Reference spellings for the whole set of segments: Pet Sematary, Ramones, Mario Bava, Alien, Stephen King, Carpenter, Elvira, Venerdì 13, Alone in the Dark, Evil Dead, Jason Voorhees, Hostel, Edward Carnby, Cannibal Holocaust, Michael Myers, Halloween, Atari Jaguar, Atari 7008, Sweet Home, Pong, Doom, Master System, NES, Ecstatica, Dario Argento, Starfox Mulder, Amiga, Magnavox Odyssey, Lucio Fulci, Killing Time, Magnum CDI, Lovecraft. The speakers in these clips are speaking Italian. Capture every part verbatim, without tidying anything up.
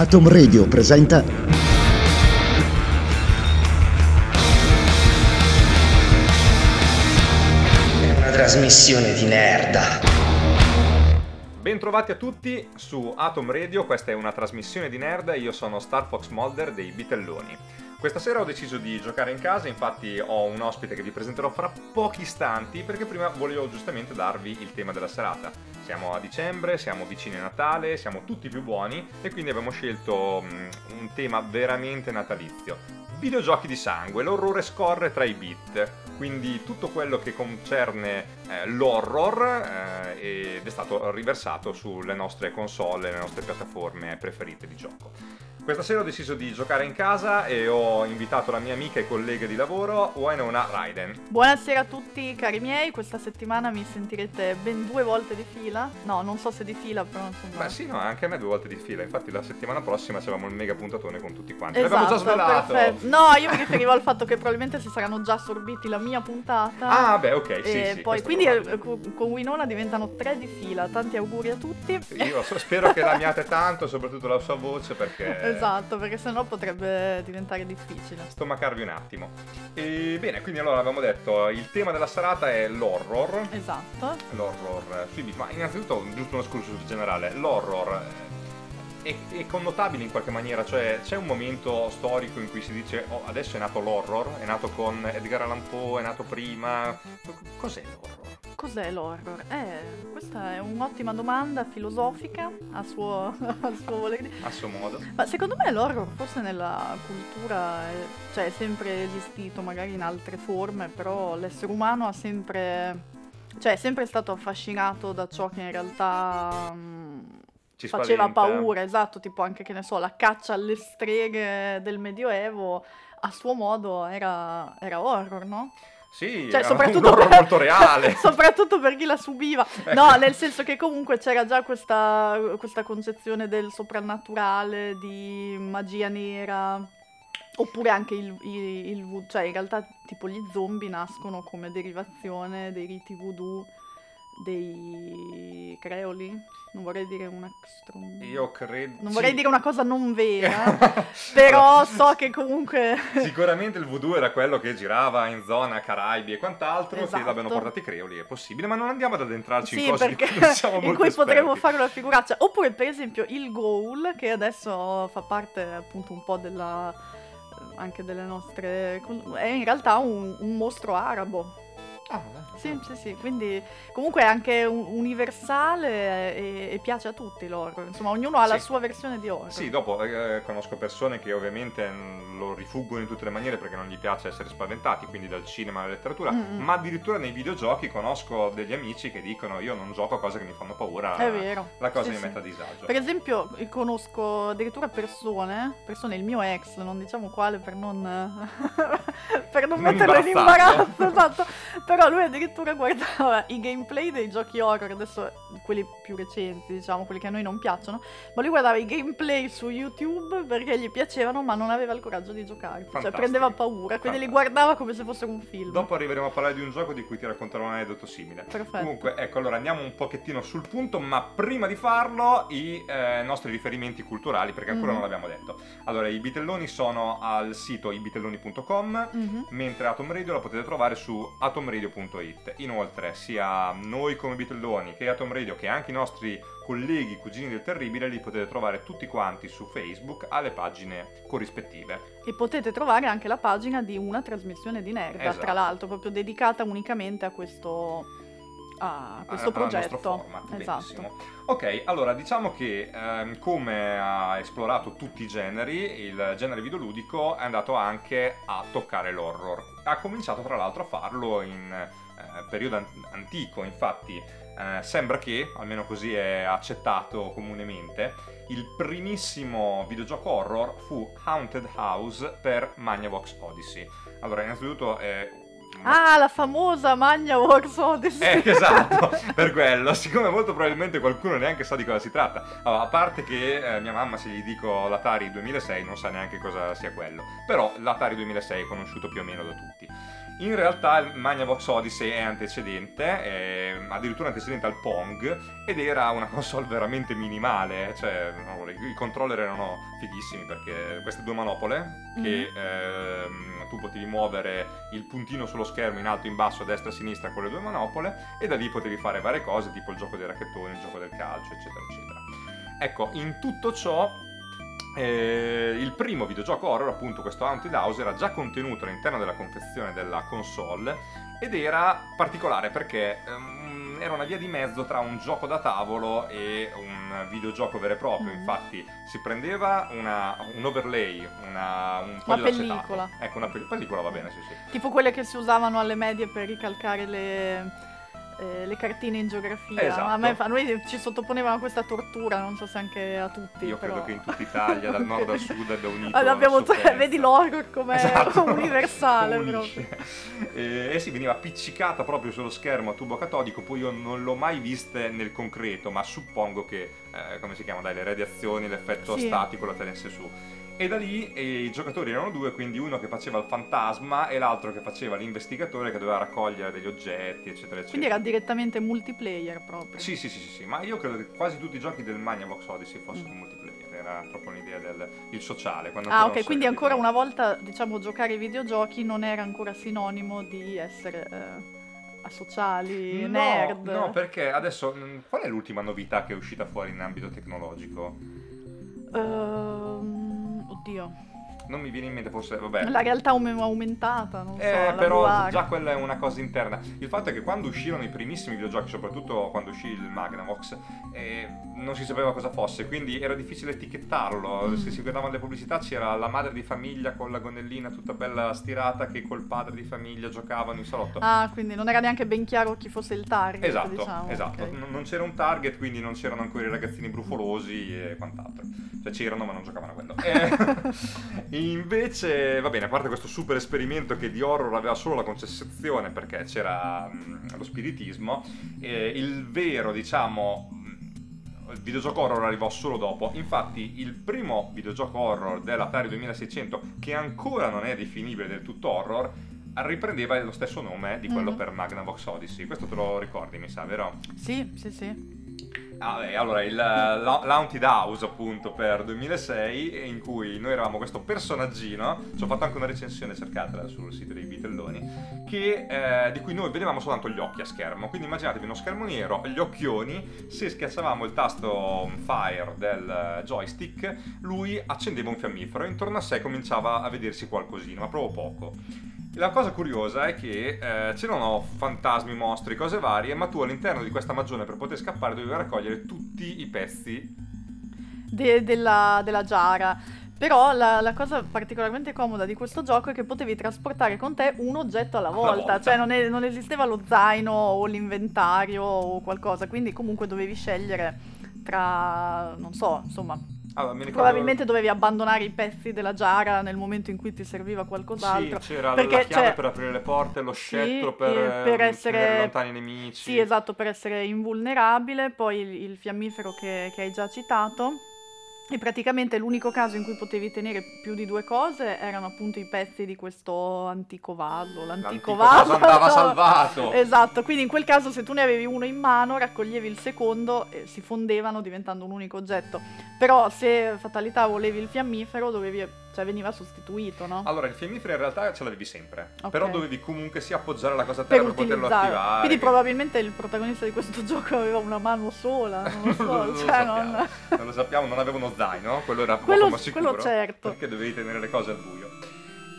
Atom Radio presenta una trasmissione di nerda. Bentrovati a tutti su Atom Radio, questa è una trasmissione di nerda. Io sono Starfox Mulder dei Bitelloni. Questa sera ho deciso di giocare in casa, infatti ho un ospite che vi presenterò fra pochi istanti, perché prima volevo giustamente darvi il tema della serata. Siamo a dicembre, siamo vicini a Natale, siamo tutti più buoni e quindi abbiamo scelto um, un tema veramente natalizio. Videogiochi di sangue, l'orrore scorre tra i beat, quindi tutto quello che concerne eh, l'horror eh, ed è stato riversato sulle nostre console, le nostre piattaforme preferite di gioco. Questa sera ho deciso di giocare in casa e ho invitato la mia amica e collega di lavoro, Winona Ryder. Buonasera a tutti cari miei, questa settimana mi sentirete ben due volte di fila. No, non so se di fila, però non so. Beh sì, no, anche a me due volte di fila, infatti la settimana prossima avevamo il mega puntatone con tutti quanti. Esatto, l'abbiamo già svelato. Perfetto. No, io mi riferivo al fatto che probabilmente si saranno già assorbiti la mia puntata. Ah beh, ok, sì, e sì. Poi, quindi probabilmente con Winona diventano tre di fila, tanti auguri a tutti. Io spero che l'amiate tanto, soprattutto la sua voce, perché... Esatto, perché sennò potrebbe diventare difficile. Stomacarvi un attimo. E bene, quindi allora avevamo detto il tema della serata è l'horror. Esatto. L'horror sui beat. Ma innanzitutto, giusto uno scursus generale, l'horror è, è connotabile in qualche maniera, cioè c'è un momento storico in cui si dice oh, adesso è nato l'horror, è nato con Edgar Allan Poe, è nato prima. Cos'è l'horror? Cos'è l'horror? Eh, questa è un'ottima domanda filosofica a suo, a suo voler dire. A suo modo. Ma secondo me l'horror forse nella cultura è, cioè, è sempre esistito, magari in altre forme, però l'essere umano ha sempre, cioè, è sempre stato affascinato da ciò che in realtà mh, ci faceva spaventa. Paura, esatto, tipo anche, che ne so, la caccia alle streghe del Medioevo a suo modo era, era horror, no? Sì, cioè, soprattutto per, molto reale. Soprattutto per chi la subiva. No, nel senso che comunque c'era già questa, questa concezione del soprannaturale, di magia nera. Oppure anche il, il, il voodoo. Cioè in realtà tipo gli zombie nascono come derivazione dei riti voodoo dei creoli, non vorrei dire una io credo non vorrei sì. dire una cosa non vera però so che comunque sicuramente il voodoo era quello che girava in zona Caraibi e quant'altro, esatto. Che l'abbiano portati i creoli, è possibile, ma non andiamo ad addentrarci sì, in cose perché... di cui non siamo in molto cui esperti. Potremmo fare una figuraccia. Oppure per esempio il ghoul, che adesso fa parte appunto un po' della anche delle nostre, è in realtà un, un mostro arabo. Ah, sì, sì, sì, quindi comunque è anche universale e, e piace a tutti l'horror, insomma ognuno ha sì. la sua versione di horror. Sì, dopo eh, conosco persone che ovviamente lo rifuggono in tutte le maniere perché non gli piace essere spaventati, quindi dal cinema alla letteratura, mm-hmm. ma addirittura nei videogiochi conosco degli amici che dicono io non gioco a cose che mi fanno paura, è vero. La cosa sì, mi sì. mette a disagio. Per esempio conosco addirittura persone, persone, il mio ex, non diciamo quale per non, per non, non metterlo in imbarazzo, esatto, per però lui addirittura guardava i gameplay dei giochi horror, adesso quelli più recenti, diciamo, quelli che a noi non piacciono, ma lui guardava i gameplay su YouTube perché gli piacevano ma non aveva il coraggio di giocarli, cioè prendeva paura, quindi li guardava come se fossero un film. Dopo arriveremo a parlare di un gioco di cui ti racconterò un aneddoto simile. Perfetto. Comunque, ecco, allora andiamo un pochettino sul punto, ma prima di farlo i eh, nostri riferimenti culturali, perché ancora mm. non l'abbiamo detto. Allora, i Bitelloni sono al sito i bitelloni punto com, mm-hmm. mentre Atom Radio la potete trovare su atom radio punto com punto it. It. Inoltre sia noi come Bitelloni che Atom Radio che anche i nostri colleghi Cugini del Terribile li potete trovare tutti quanti su Facebook alle pagine corrispettive. E potete trovare anche la pagina di Una Trasmissione di Nerd, esatto, tra l'altro proprio dedicata unicamente a questo, a questo a, progetto. Esatto. Ok, allora diciamo che ehm, come ha esplorato tutti i generi, il genere videoludico è andato anche a toccare l'horror. Ha cominciato tra l'altro a farlo in eh, periodo an- antico, infatti eh, sembra che, almeno così è accettato comunemente, il primissimo videogioco horror fu Haunted House per Magnavox Odyssey. Allora innanzitutto... Eh, Ah, la famosa Magnavox Odyssey. Eh, esatto, per quello. Siccome molto probabilmente qualcuno neanche sa di cosa si tratta. Allora, a parte che eh, mia mamma, se gli dico l'Atari duemilasei, non sa neanche cosa sia quello. Però l'Atari duemilasei è conosciuto più o meno da tutti. In realtà il Magnavox Odyssey è antecedente, è addirittura antecedente al Pong, ed era una console veramente minimale, cioè no, i controller erano fighissimi perché queste due manopole che mm-hmm. ehm, tu potevi muovere il puntino sullo schermo in alto, in basso, a destra, a sinistra con le due manopole, e da lì potevi fare varie cose tipo il gioco dei racchettoni, il gioco del calcio, eccetera eccetera. Ecco, in tutto ciò Eh, il primo videogioco horror, appunto questo Haunted House, era già contenuto all'interno della confezione della console ed era particolare perché um, era una via di mezzo tra un gioco da tavolo e un videogioco vero e proprio. Mm-hmm. Infatti si prendeva una, un overlay, una un foglio d'acetato. pellicola. Ecco, una pellicola, va bene, sì sì. Tipo quelle che si usavano alle medie per ricalcare le... Eh, le cartine in geografia, esatto. A me, a noi ci sottoponevano questa tortura, non so se anche a tutti. Io però credo che in tutta Italia, dal nord al sud, abbia unito. Allora, abbiamo t- vedi l'horror com'è, esatto, universale proprio. E eh, sì, veniva appiccicata proprio sullo schermo a tubo catodico. Poi io non l'ho mai viste nel concreto, ma suppongo che eh, come si chiama, dai, le radiazioni, l'effetto sì. statico la tenesse su. E da lì e i giocatori erano due, quindi uno che faceva il fantasma e l'altro che faceva l'investigatore che doveva raccogliere degli oggetti, eccetera, eccetera. Quindi era direttamente multiplayer proprio. Sì, sì, sì, sì, sì. Ma io credo che quasi tutti i giochi del Magnavox Odyssey fossero mm. multiplayer, era proprio un'idea del il sociale. Quando ah, ok, quindi ancora una volta, diciamo, giocare ai videogiochi non era ancora sinonimo di essere... Eh... sociali, no, nerd. No, perché adesso qual è l'ultima novità che è uscita fuori in ambito tecnologico? Uh, oddio. Non mi viene in mente, forse, vabbè. La realtà aumentata, non eh, so. Eh, però guarda, già quella è una cosa interna. Il fatto è che quando uscirono i primissimi videogiochi, soprattutto quando uscì il Magnavox, eh, non si sapeva cosa fosse, quindi era difficile etichettarlo. Mm. Se si guardavano le pubblicità c'era la madre di famiglia con la gonnellina tutta bella stirata che col padre di famiglia giocavano in salotto. Ah, quindi non era neanche ben chiaro chi fosse il target, esatto, diciamo. Esatto, okay. N- non c'era un target, quindi non c'erano ancora i ragazzini brufolosi e quant'altro. Cioè c'erano, ma non giocavano a quello. Eh, invece, va bene, a parte questo super esperimento che di horror aveva solo la concessione perché c'era mh, lo spiritismo, eh, il vero, diciamo, il videogioco horror arrivò solo dopo. Infatti il primo videogioco horror dell'Atari duemilaseicento, che ancora non è definibile del tutto horror, riprendeva lo stesso nome di quello mm-hmm. per Magnavox Odyssey. Questo te lo ricordi, mi sa, vero? Sì, sì, sì. Ah, beh, allora, il Haunted House, appunto, per duemilasei, in cui noi eravamo questo personaggino, ci ho fatto anche una recensione, cercatela sul sito dei Bitelloni, che, eh, di cui noi vedevamo soltanto gli occhi a schermo, quindi immaginatevi uno schermo nero, gli occhioni, se schiacciavamo il tasto fire del joystick, lui accendeva un fiammifero e intorno a sé cominciava a vedersi qualcosina, ma proprio poco. La cosa curiosa è che eh, c'erano fantasmi, mostri, cose varie, ma tu all'interno di questa magione per poter scappare dovevi raccogliere tutti i pezzi De, della, della giara. Però la, la cosa particolarmente comoda di questo gioco è che potevi trasportare con te un oggetto alla volta, alla volta. Cioè non, è, non esisteva lo zaino o l'inventario o qualcosa, quindi comunque dovevi scegliere tra, non so, insomma... Allora, mi ricordo... Probabilmente dovevi abbandonare i pezzi della giara nel momento in cui ti serviva qualcos'altro. Sì, c'era perché, la chiave cioè... per aprire le porte, lo scettro sì, per, eh, per essere lontani i nemici. Sì, esatto, per essere invulnerabile. Poi il, il fiammifero che, che hai già citato. E praticamente l'unico caso in cui potevi tenere più di due cose erano appunto i pezzi di questo antico vaso. L'antico, l'antico vaso andava no? salvato. Esatto, quindi in quel caso se tu ne avevi uno in mano raccoglievi il secondo e si fondevano diventando un unico oggetto. Però se fatalità volevi il fiammifero dovevi cioè veniva sostituito, no? Allora il fiammifero in realtà ce l'avevi sempre, okay. Però dovevi comunque sì appoggiare la cosa a terra per, per poterlo attivare. Quindi che... probabilmente il protagonista di questo gioco aveva una mano sola, non lo so, non lo, cioè, lo non... non lo sappiamo, non aveva uno zaino, quello era quello, poco ma sicuro, quello certo. Perché dovevi tenere le cose al buio.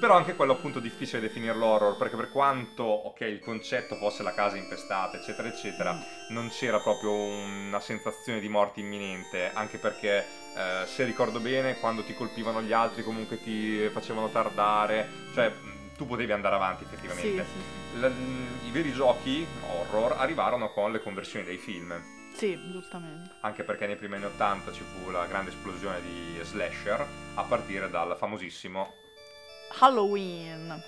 Però anche quello appunto difficile definirlo horror, perché per quanto, ok, il concetto fosse la casa impestata, eccetera, eccetera, mm. non c'era proprio una sensazione di morte imminente, anche perché, eh, se ricordo bene, quando ti colpivano gli altri comunque ti facevano tardare, cioè tu potevi andare avanti effettivamente. Sì, sì, sì. L- I veri giochi horror arrivarono con le conversioni dei film. Sì, giustamente. Anche perché nei primi anni ottanta ci fu la grande esplosione di slasher, a partire dal famosissimo... Halloween.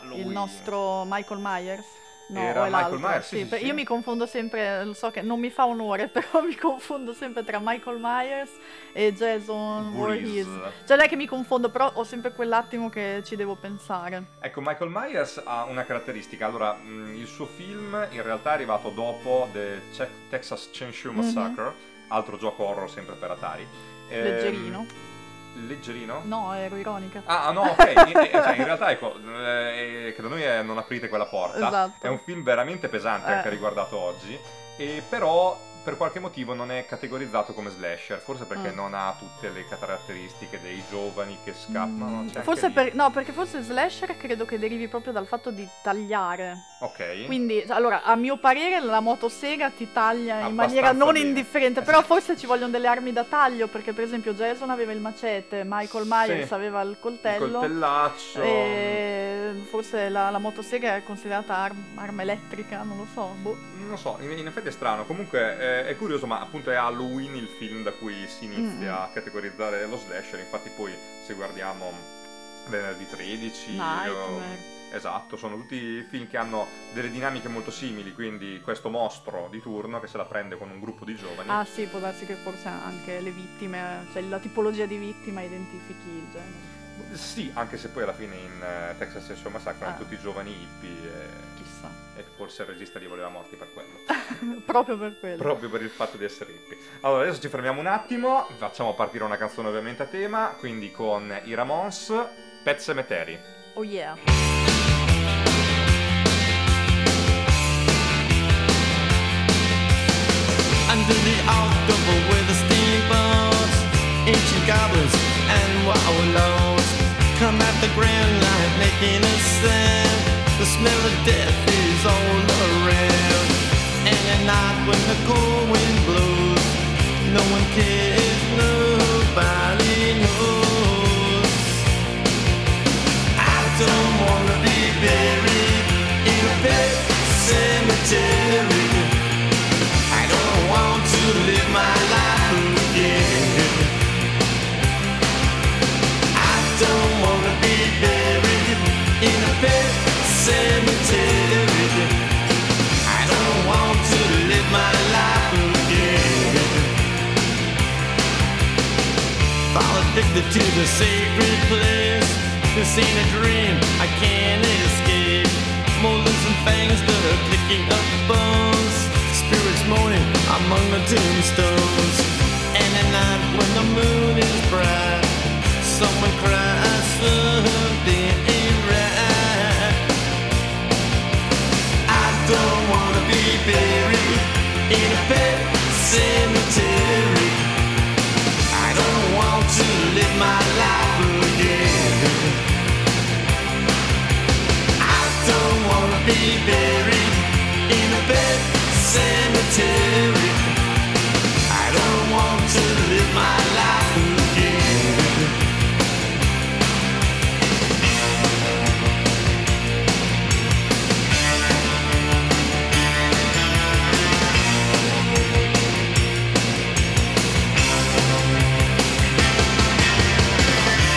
Halloween, il nostro Michael Myers. No, era Michael Myers, sì, sì, sì. Io mi confondo sempre, lo so che non mi fa onore, però mi confondo sempre tra Michael Myers e Jason Voorhees. Cioè lei che mi confondo, però ho sempre quell'attimo che ci devo pensare. Ecco, Michael Myers ha una caratteristica. Allora, mh, il suo film in realtà è arrivato dopo The Ch- Texas Chainsaw Massacre, mm-hmm. altro gioco horror sempre per Atari. Eh, Leggerino. Leggerino? No, ero ironica. Ah, no, ok. In, cioè, in realtà, ecco, eh, che da noi è Non aprite quella porta. Esatto. È un film veramente pesante, eh. anche riguardato oggi. E però, per qualche motivo, non è categorizzato come slasher. Forse perché mm. non ha tutte le caratteristiche dei giovani che scappano. Mm. Forse per, no, perché forse slasher credo che derivi proprio dal fatto di tagliare. Ok. Quindi, allora, a mio parere, la motosega ti taglia abbastanza in maniera non bene. Indifferente. Esatto. Però forse ci vogliono delle armi da taglio, perché per esempio Jason aveva il macete, Michael Myers sì. aveva il coltello. Il coltellaccio. E forse la, la motosega è considerata ar- arma elettrica, non lo so. Boh. Non lo so, in, in effetti è strano. Comunque... Eh, è curioso, ma appunto è Halloween il film da cui si inizia mm. a categorizzare lo slasher. Infatti poi se guardiamo Venerdì tredici, o... esatto, sono tutti film che hanno delle dinamiche molto simili, quindi questo mostro di turno che se la prende con un gruppo di giovani. Ah sì, può darsi che forse anche le vittime, cioè la tipologia di vittima identifichi il genere. Sì, anche se poi alla fine in uh, Texas Chainsaw Massacre erano ah. tutti giovani hippie e... chissà. E forse il regista li voleva morti per quello. Proprio per quello. Proprio per il fatto di essere hippie. Allora, adesso ci fermiamo un attimo, facciamo partire una canzone ovviamente a tema, quindi con i Ramones, Pet Sematary. Oh yeah. Under the October with the steamboats, ancient goblins and wallows come at the grand light making a sound. The smell of death is all around. And at night when the cold wind blows, no one cares, nobody knows. I don't wanna be buried in a pet cemetery. I don't want to live my life again. Don't wanna be buried in a pet cemetery. I don't want to live my life again. Fall addicted to the sacred place. This ain't a dream I can't escape. Molars and fangs that are picking up bones. Spirits moaning among the tombstones. And at night when the moon is bright, someone cries, something ain't right. I don't wanna be buried in a pet cemetery. I don't want to live my life again. I don't wanna be buried in a pet cemetery. I don't want to live my life again.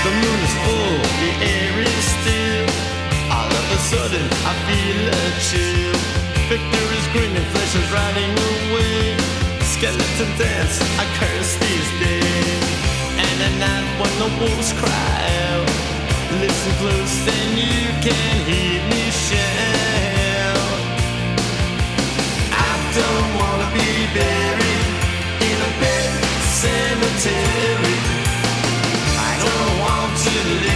The moon is full, the air is still. All of a sudden I feel a chill. Victor is grinning, flesh is riding away. Skeleton dance, I curse these days. And at night when the wolves cry out, listen close and you can hear me shout. I don't wanna be buried in a pet cemetery. I don't want to live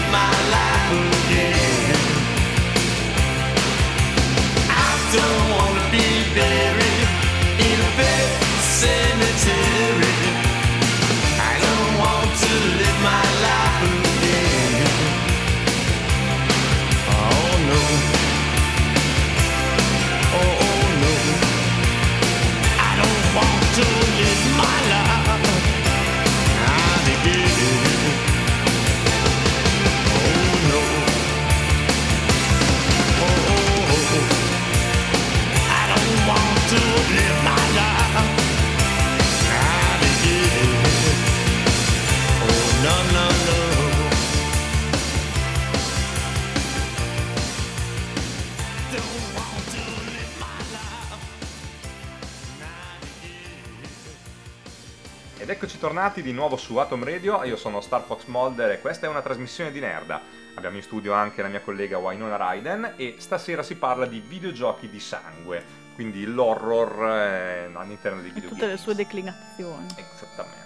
Ed eccoci tornati di nuovo su Atom Radio, io sono Starfox Mulder e questa è una trasmissione di nerda. Abbiamo in studio anche la mia collega Winona Ryder e stasera si parla di videogiochi di sangue, quindi l'horror eh, all'interno dei videogiochi. Tutte le sue declinazioni. Esattamente.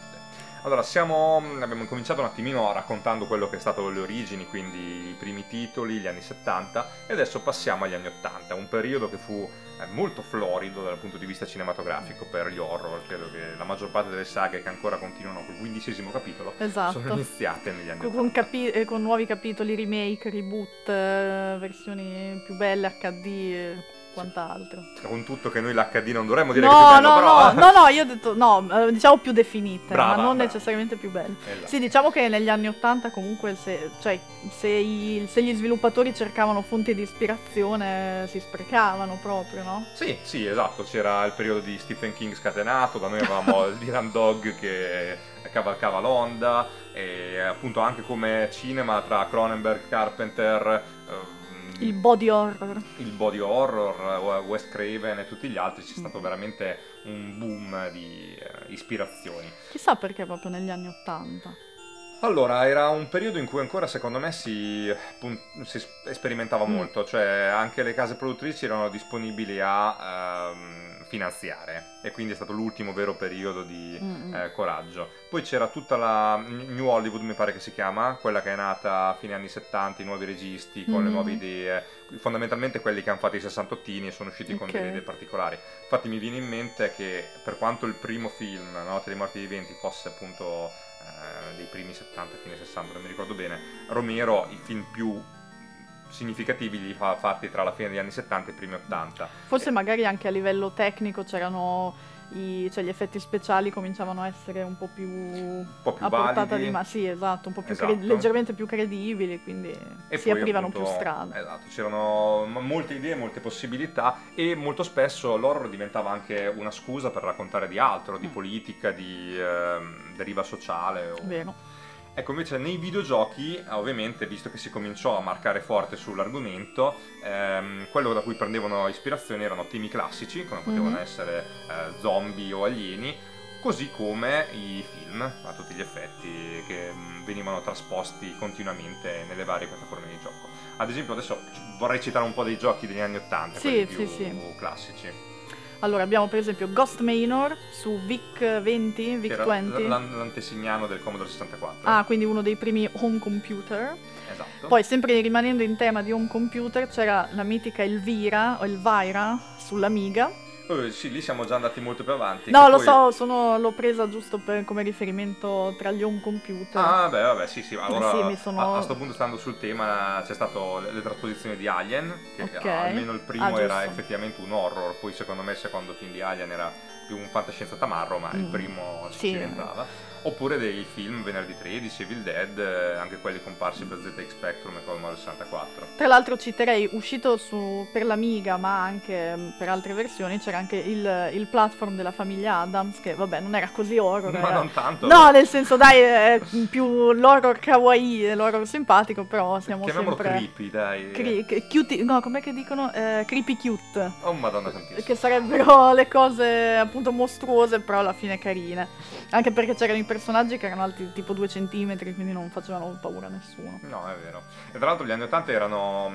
Allora, siamo, abbiamo cominciato un attimino raccontando quello che è stato le origini, quindi i primi titoli, gli anni settanta, e adesso passiamo agli anni ottanta, un periodo che fu molto florido dal punto di vista cinematografico per gli horror. Credo che la maggior parte delle saghe che ancora continuano col quindicesimo capitolo, esatto, sono iniziate negli anni con, capi- con nuovi capitoli, remake, reboot, versioni più belle, acca di... quant'altro. Con tutto che noi l'acca di non dovremmo dire no, che è più bello, no, però... No, no, no, io ho detto, no, diciamo più definita, brava, ma non brava. Necessariamente più bella. Esatto. Sì, diciamo che negli anni Ottanta comunque, se, cioè, se, i, se gli sviluppatori cercavano fonti di ispirazione, si sprecavano proprio, no? Sì, sì, esatto, c'era il periodo di Stephen King scatenato, da noi avevamo il Dylan Dog che... cavalcava l'onda, e appunto anche come cinema tra Cronenberg, Carpenter... Eh, il body horror il body horror, Wes Craven e tutti gli altri, c'è stato veramente un boom di uh, ispirazioni, chissà perché proprio negli anni ottanta. Allora, era un periodo in cui ancora secondo me si, si sperimentava mm. molto, cioè anche le case produttrici erano disponibili a uh, finanziare, e quindi è stato l'ultimo vero periodo di mm. eh, coraggio. Poi c'era tutta la New Hollywood, mi pare che si chiama, quella che è nata a fine anni settanta, i nuovi registi con mm. le nuove idee, fondamentalmente quelli che hanno fatto i sessantottini e sono usciti okay. con delle idee particolari. Infatti mi viene in mente che per quanto il primo film, La notte dei morti viventi, fosse appunto eh, dei primi settanta, fine sessanta, non mi ricordo bene, Romero i film più significativi li fa fatti tra la fine degli anni settanta e i primi ottanta. Forse eh. magari anche a livello tecnico c'erano i, cioè gli effetti speciali cominciavano a essere un po' più, un po' più a portata di ma sì, esatto, un po' più esatto. cre- leggermente più credibili, quindi e si poi, aprivano appunto, più strade. Esatto, c'erano molte idee, molte possibilità, e molto spesso l'horror diventava anche una scusa per raccontare di altro, di mm. politica, di eh, deriva sociale o... Vero. Ecco, invece nei videogiochi, ovviamente, visto che si cominciò a marcare forte sull'argomento, ehm, quello da cui prendevano ispirazione erano temi classici, come potevano mm-hmm. essere eh, zombie o alieni, così come i film, a tutti gli effetti, che mh, venivano trasposti continuamente nelle varie piattaforme di gioco. Ad esempio, adesso vorrei citare un po' dei giochi degli anni Ottanta, sì, quelli sì, più sì. classici. Allora, abbiamo per esempio Ghost Manor su VIC venti, VIC venti. L- l'antesignano del Commodore sessantaquattro. Ah, quindi uno dei primi home computer. Esatto. Poi, sempre rimanendo in tema di home computer, c'era la mitica Elvira o Elvira sull'Amiga. Oh, sì, lì siamo già andati molto più avanti. No, lo poi... so, sono, l'ho presa giusto per, come riferimento tra gli home computer. Ah, beh, vabbè, sì, sì. Allora, sì, mi sono... a, a sto punto, stando sul tema, c'è stato le, le trasposizioni di Alien, che okay. ah, almeno il primo ah, era effettivamente un horror, poi secondo me il secondo film di Alien era più un fantascienza tamarro, ma mm. il primo ci sì. diventava. Oppure dei film Venerdì tredici, Evil Dead, eh, anche quelli comparsi per Z X Spectrum e Commodore sessantaquattro. Tra l'altro citerei, uscito su, per l'Amiga ma anche per altre versioni, c'era anche il, il platform della famiglia Adams, che vabbè non era così horror. Ma era... non tanto. No, nel senso dai, è più l'horror kawaii, l'horror simpatico, però siamo chiamiamolo sempre... Chiamiamolo creepy, dai. Cre- cutie, no, com'è che dicono? Eh, creepy cute. Oh, madonna santissima. Che sarebbero le cose appunto mostruose, però alla fine carine. Anche perché c'erano i personaggi che erano alti tipo due centimetri, quindi non facevano paura a nessuno. No, è vero. E tra l'altro gli anni ottanta erano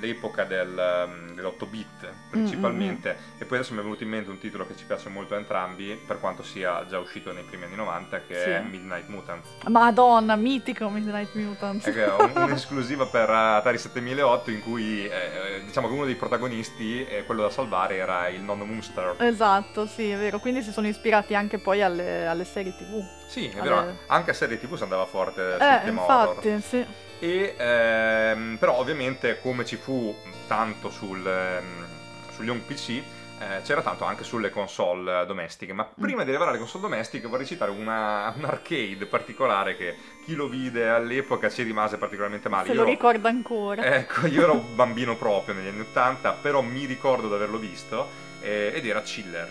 l'epoca del, dell'otto bit principalmente, mm-hmm. e poi adesso mi è venuto in mente un titolo che ci piace molto a entrambi, per quanto sia già uscito nei primi anni novanta, che sì. è Midnight Mutants. Madonna, mitico Midnight Mutants. È un'esclusiva per Atari settemilaotto, in cui eh, diciamo che uno dei protagonisti, eh, quello da salvare, era il nonno Munster. Esatto, sì, è vero. Quindi si sono ispirati anche poi alle, alle serie tivù. Sì, è vero, anche a serie tivù si andava forte sul eh, tema infatti, horror. Sì. E ehm, però ovviamente come ci fu tanto sul, ehm, sugli home P C, eh, c'era tanto anche sulle console domestiche. Ma prima mm. di arrivare alle console domestiche vorrei citare una, un arcade particolare che chi lo vide all'epoca ci rimase particolarmente male. Se io lo ricordo ancora. Ecco, io ero un bambino proprio negli anni ottanta, però mi ricordo di averlo visto, eh, ed era Chiller.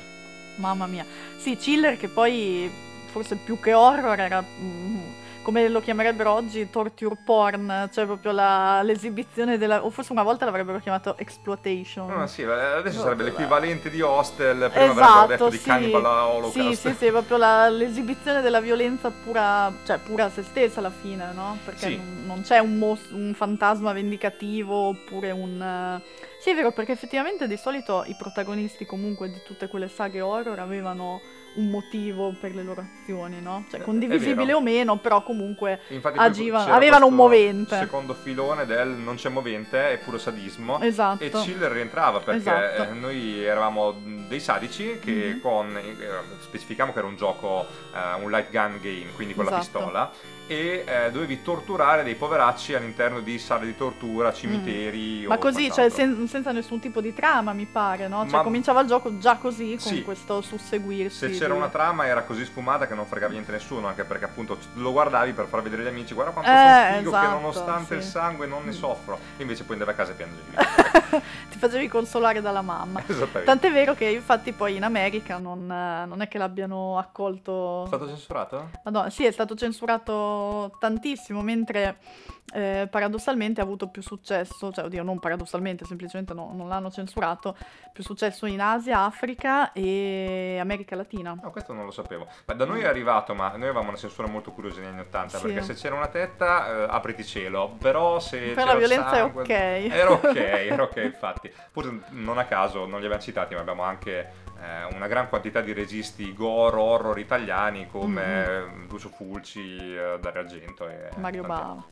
Mamma mia. Sì, Chiller che poi... forse più che horror era come lo chiamerebbero oggi, torture porn, cioè proprio la, l'esibizione della, o forse una volta l'avrebbero chiamato exploitation. No, no, sì, adesso sarebbe l'equivalente di Hostel, prima esatto, avrebbero detto di sì, Cannibal Holocaust. Sì, sì, sì, proprio la, l'esibizione della violenza pura, cioè pura a se stessa alla fine, no? Perché sì. non, non c'è un, mos- un fantasma vendicativo oppure un... Sì, è vero, perché effettivamente di solito i protagonisti comunque di tutte quelle saghe horror avevano un motivo per le loro azioni, no? Cioè condivisibile o meno, però comunque infatti agivano, avevano un movente. Secondo filone del non c'è movente, è puro sadismo. Esatto. E Chiller rientrava perché esatto. noi eravamo dei sadici che mm-hmm. con, specifichiamo che era un gioco, uh, un light gun game, quindi con esatto. la pistola, e eh, dovevi torturare dei poveracci all'interno di sale di tortura, cimiteri mm. o ma così, cioè sen- senza nessun tipo di trama, mi pare, no? Cioè ma... cominciava il gioco già così, con sì. questo susseguirsi. Se c'era di... una trama era così sfumata che non fregava niente nessuno, anche perché appunto lo guardavi per far vedere agli amici, guarda quanto eh, sono figo, esatto, che nonostante sì. il sangue non ne soffro, e invece poi andavi a casa e piangevi. Ti facevi consolare dalla mamma. Esattamente. Tant'è vero che infatti poi in America non, non è che l'abbiano accolto. È stato censurato? Madonna, sì, è stato censurato tantissimo, mentre eh, paradossalmente ha avuto più successo, cioè oddio non paradossalmente, semplicemente no, non l'hanno censurato, più successo in Asia, Africa e America Latina. No, questo non lo sapevo. Ma da noi è arrivato, ma noi avevamo una censura molto curiosa negli anni ottanta, sì. perché se c'era una tetta eh, apriti cielo, però se per c'era la violenza sangue, è ok. Era ok, era ok infatti. Pur non a caso non li abbiamo citati, ma abbiamo anche eh, una gran quantità di registi gore, horror italiani come mm-hmm. Lucio Fulci, eh, Dario Argento e Mario Bava.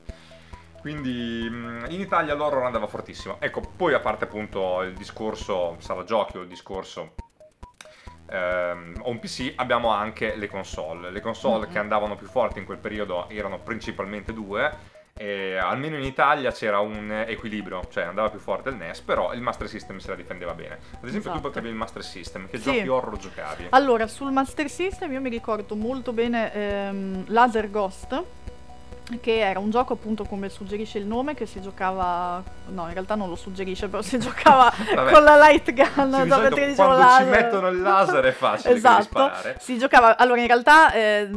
Quindi in Italia l'horror andava fortissimo. Ecco, poi a parte appunto il discorso sala giochi o il discorso ehm, home P C, abbiamo anche le console. Le console mm-hmm. che andavano più forti in quel periodo erano principalmente due. E almeno in Italia c'era un equilibrio, cioè andava più forte il N E S, però il Master System se la difendeva bene. Ad esempio esatto. tu potevi il Master System, che sì. giochi horror giocavi? Allora, sul Master System io mi ricordo molto bene ehm, Laser Ghost, che era un gioco appunto come suggerisce il nome, che si giocava, no in realtà non lo suggerisce, però si giocava con la light gun, sì, dove solito, quando laser. Ci mettono il laser è facile esatto. sparare. Si giocava, allora in realtà eh,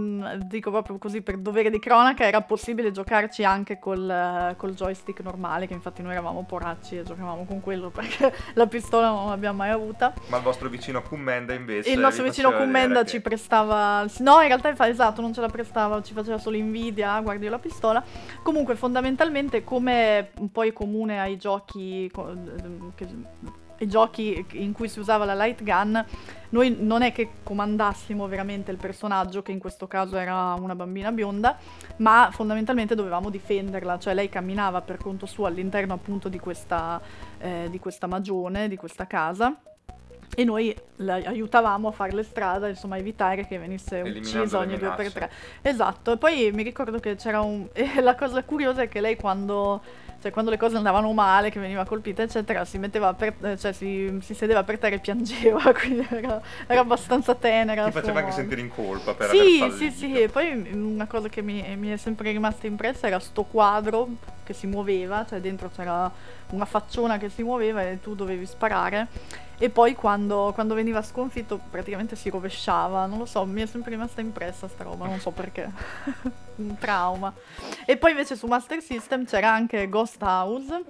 dico proprio così per dovere di cronaca, era possibile giocarci anche col, col joystick normale, che infatti noi eravamo poracci e giocavamo con quello perché la pistola non l'abbiamo mai avuta. Ma il vostro vicino Commenda invece, il nostro vicino Commenda ci che... prestava, no in realtà esatto non ce la prestava, ci faceva solo invidia, guardi la pistola. Comunque fondamentalmente, come poi comune ai giochi che, ai giochi in cui si usava la light gun, noi non è che comandassimo veramente il personaggio, che in questo caso era una bambina bionda, ma fondamentalmente dovevamo difenderla, cioè lei camminava per conto suo all'interno appunto di questa eh, di questa magione, di questa casa, e noi aiutavamo a fare le strade, insomma a evitare che venisse ucciso ogni due per tre. Esatto, e poi mi ricordo che c'era un... E la cosa curiosa è che lei quando... Cioè quando le cose andavano male, che veniva colpita eccetera, si metteva per, cioè si, si sedeva per terra e piangeva, quindi era, era abbastanza tenera. Ti faceva anche sentire in colpa per sì, aver fallito. Sì, sì, poi una cosa che mi, mi è sempre rimasta impressa era sto quadro che si muoveva, cioè dentro c'era una facciona che si muoveva e tu dovevi sparare, e poi quando, quando veniva sconfitto praticamente si rovesciava, non lo so, mi è sempre rimasta impressa sta roba, non so perché, un trauma. E poi invece su Master System c'era anche Ghost House,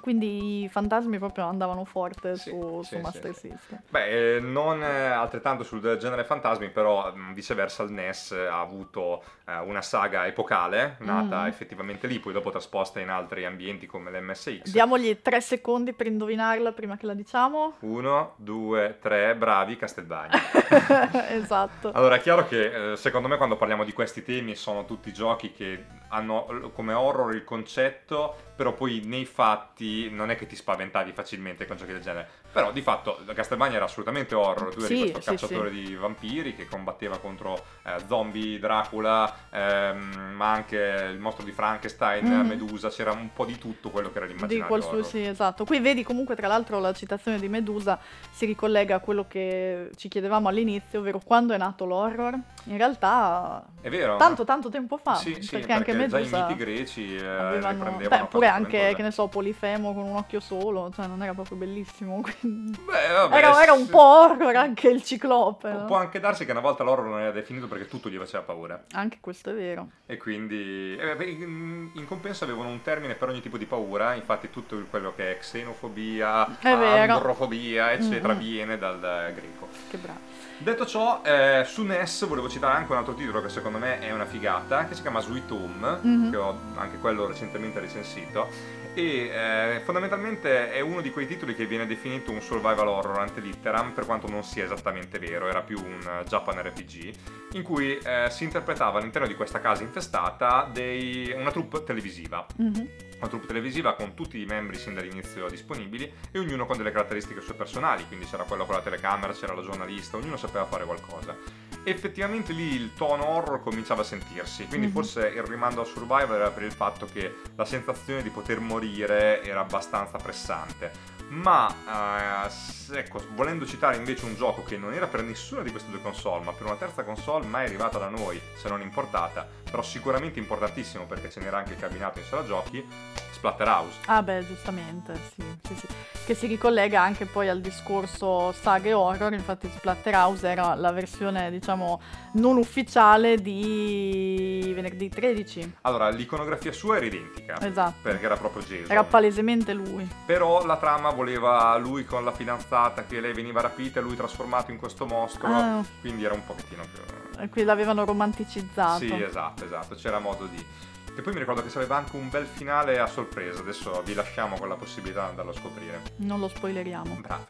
quindi i fantasmi proprio andavano forte sì, su, sì, su Master sì, System. Sì. Beh, non altrettanto sul genere fantasmi, però viceversa il N E S ha avuto eh, una saga epocale, nata mm. effettivamente lì, poi dopo trasposta in altri ambienti come l'M S X. Diamogli tre secondi per indovinarla prima che la diciamo. Uno, due, tre, bravi, Castelvania. Esatto. Allora, è chiaro che secondo me quando parliamo di questi temi sono tutti giochi che hanno come horror il concetto, però poi nei fatti non è che ti spaventavi facilmente con giochi del genere, però di fatto Castlevania era assolutamente horror, tu eri sì, questo cacciatore sì, sì. di vampiri che combatteva contro eh, zombie, Dracula, ehm, ma anche il mostro di Frankenstein, mm. Medusa, c'era un po' di tutto quello che era l'immaginario di quel, sì, esatto. Qui vedi comunque tra l'altro la citazione di Medusa si ricollega a quello che ci chiedevamo all'inizio, ovvero quando è nato l'horror, in realtà è vero, tanto tanto tempo fa, sì, perché, sì, perché anche Medusa già i miti greci eh, avevano, beh, pure anche, che ne so, Polifemo con un occhio solo, cioè non era proprio bellissimo, quindi Beh, vabbè, era, era un po' horror anche il ciclope. Può, può anche darsi che una volta l'horror non era definito perché tutto gli faceva paura. Anche questo è vero. E quindi in compenso avevano un termine per ogni tipo di paura. Infatti tutto quello che è xenofobia, è androfobia, eccetera, mm-hmm. viene dal greco. Che bravo. Detto ciò, eh, su N E S volevo citare anche un altro titolo che secondo me è una figata, che si chiama Sweet Home, mm-hmm. che ho anche quello recentemente recensito, e eh, fondamentalmente è uno di quei titoli che viene definito un survival horror ante litteram, per quanto non sia esattamente vero, era più un Japan R P G, in cui eh, si interpretava all'interno di questa casa infestata dei, una troupe televisiva. Mm-hmm. Una troupe televisiva con tutti i membri sin dall'inizio disponibili e ognuno con delle caratteristiche sue personali, quindi c'era quello con la telecamera, c'era la giornalista, ognuno sapeva fare qualcosa. Effettivamente lì il tono horror cominciava a sentirsi, quindi mm-hmm. forse il rimando al survival era per il fatto che la sensazione di poter morire era abbastanza pressante. Ma eh, ecco, volendo citare invece un gioco che non era per nessuna di queste due console, ma per una terza console mai arrivata da noi, se non importata, però sicuramente importantissimo perché ce n'era anche il cabinato in sala giochi, Splatterhouse. Ah beh, giustamente, sì, sì, sì. Che si ricollega anche poi al discorso saghe horror. Infatti Splatterhouse era la versione, diciamo, non ufficiale di Venerdì tredici. Allora, l'iconografia sua era identica. Esatto. Perché era proprio Gesù. Era palesemente lui. Però la trama voleva lui con la fidanzata, che lei veniva rapita e lui trasformato in questo mostro, ah. quindi era un pochettino più... Qui l'avevano romanticizzato. Sì, esatto, esatto, c'era modo di... E poi mi ricordo che aveva anche un bel finale a sorpresa, adesso vi lasciamo con la possibilità di andarlo a scoprire. Non lo spoileriamo. Brava.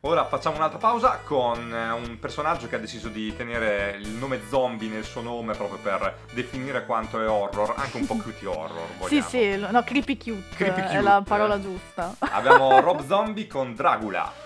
Ora facciamo un'altra pausa con un personaggio che ha deciso di tenere il nome zombie nel suo nome proprio per definire quanto è horror, anche un po' cutie horror, vogliamo. Sì, sì, no, creepy cute, creepy cute è la parola giusta. Abbiamo Rob Zombie con Dracula.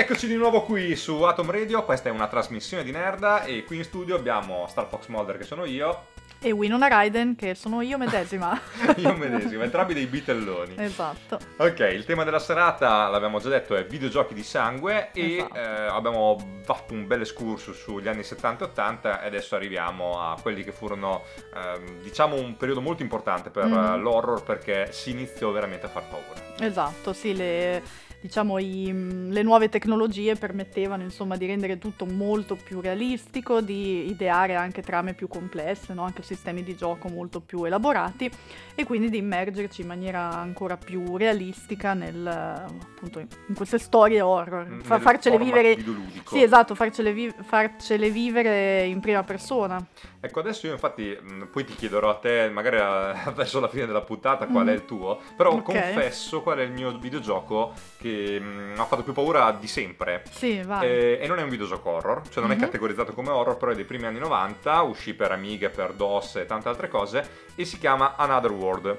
Ed eccoci di nuovo qui su Atom Radio, questa è una trasmissione di Nerda e qui in studio abbiamo Starfox Mulder, che sono io, e Winona Ryder, che sono io medesima. Io medesima, entrambi dei bitelloni. Esatto. Ok, il tema della serata, l'abbiamo già detto, è videogiochi di sangue e esatto. eh, abbiamo fatto un bel escurso sugli anni settanta e ottanta e adesso arriviamo a quelli che furono, eh, diciamo, un periodo molto importante per mm. l'horror, perché si iniziò veramente a far paura. Esatto, sì, le... diciamo i, le nuove tecnologie permettevano insomma di rendere tutto molto più realistico, di ideare anche trame più complesse, no? Anche sistemi di gioco molto più elaborati e quindi di immergerci in maniera ancora più realistica nel, appunto, in queste storie horror, Fa, farcele vivere videoludico. Sì, esatto, farcele, vi, farcele vivere in prima persona. Ecco, adesso io infatti poi ti chiederò a te magari a, verso la fine della puntata qual mm. è il tuo, però okay. confesso qual è il mio videogioco che che mh, ha fatto più paura di sempre. Sì, vale. eh, e non è un videogioco horror, cioè non mm-hmm. è categorizzato come horror, però è dei primi anni novanta, uscì per Amiga, per DOS e tante altre cose, e si chiama Another World.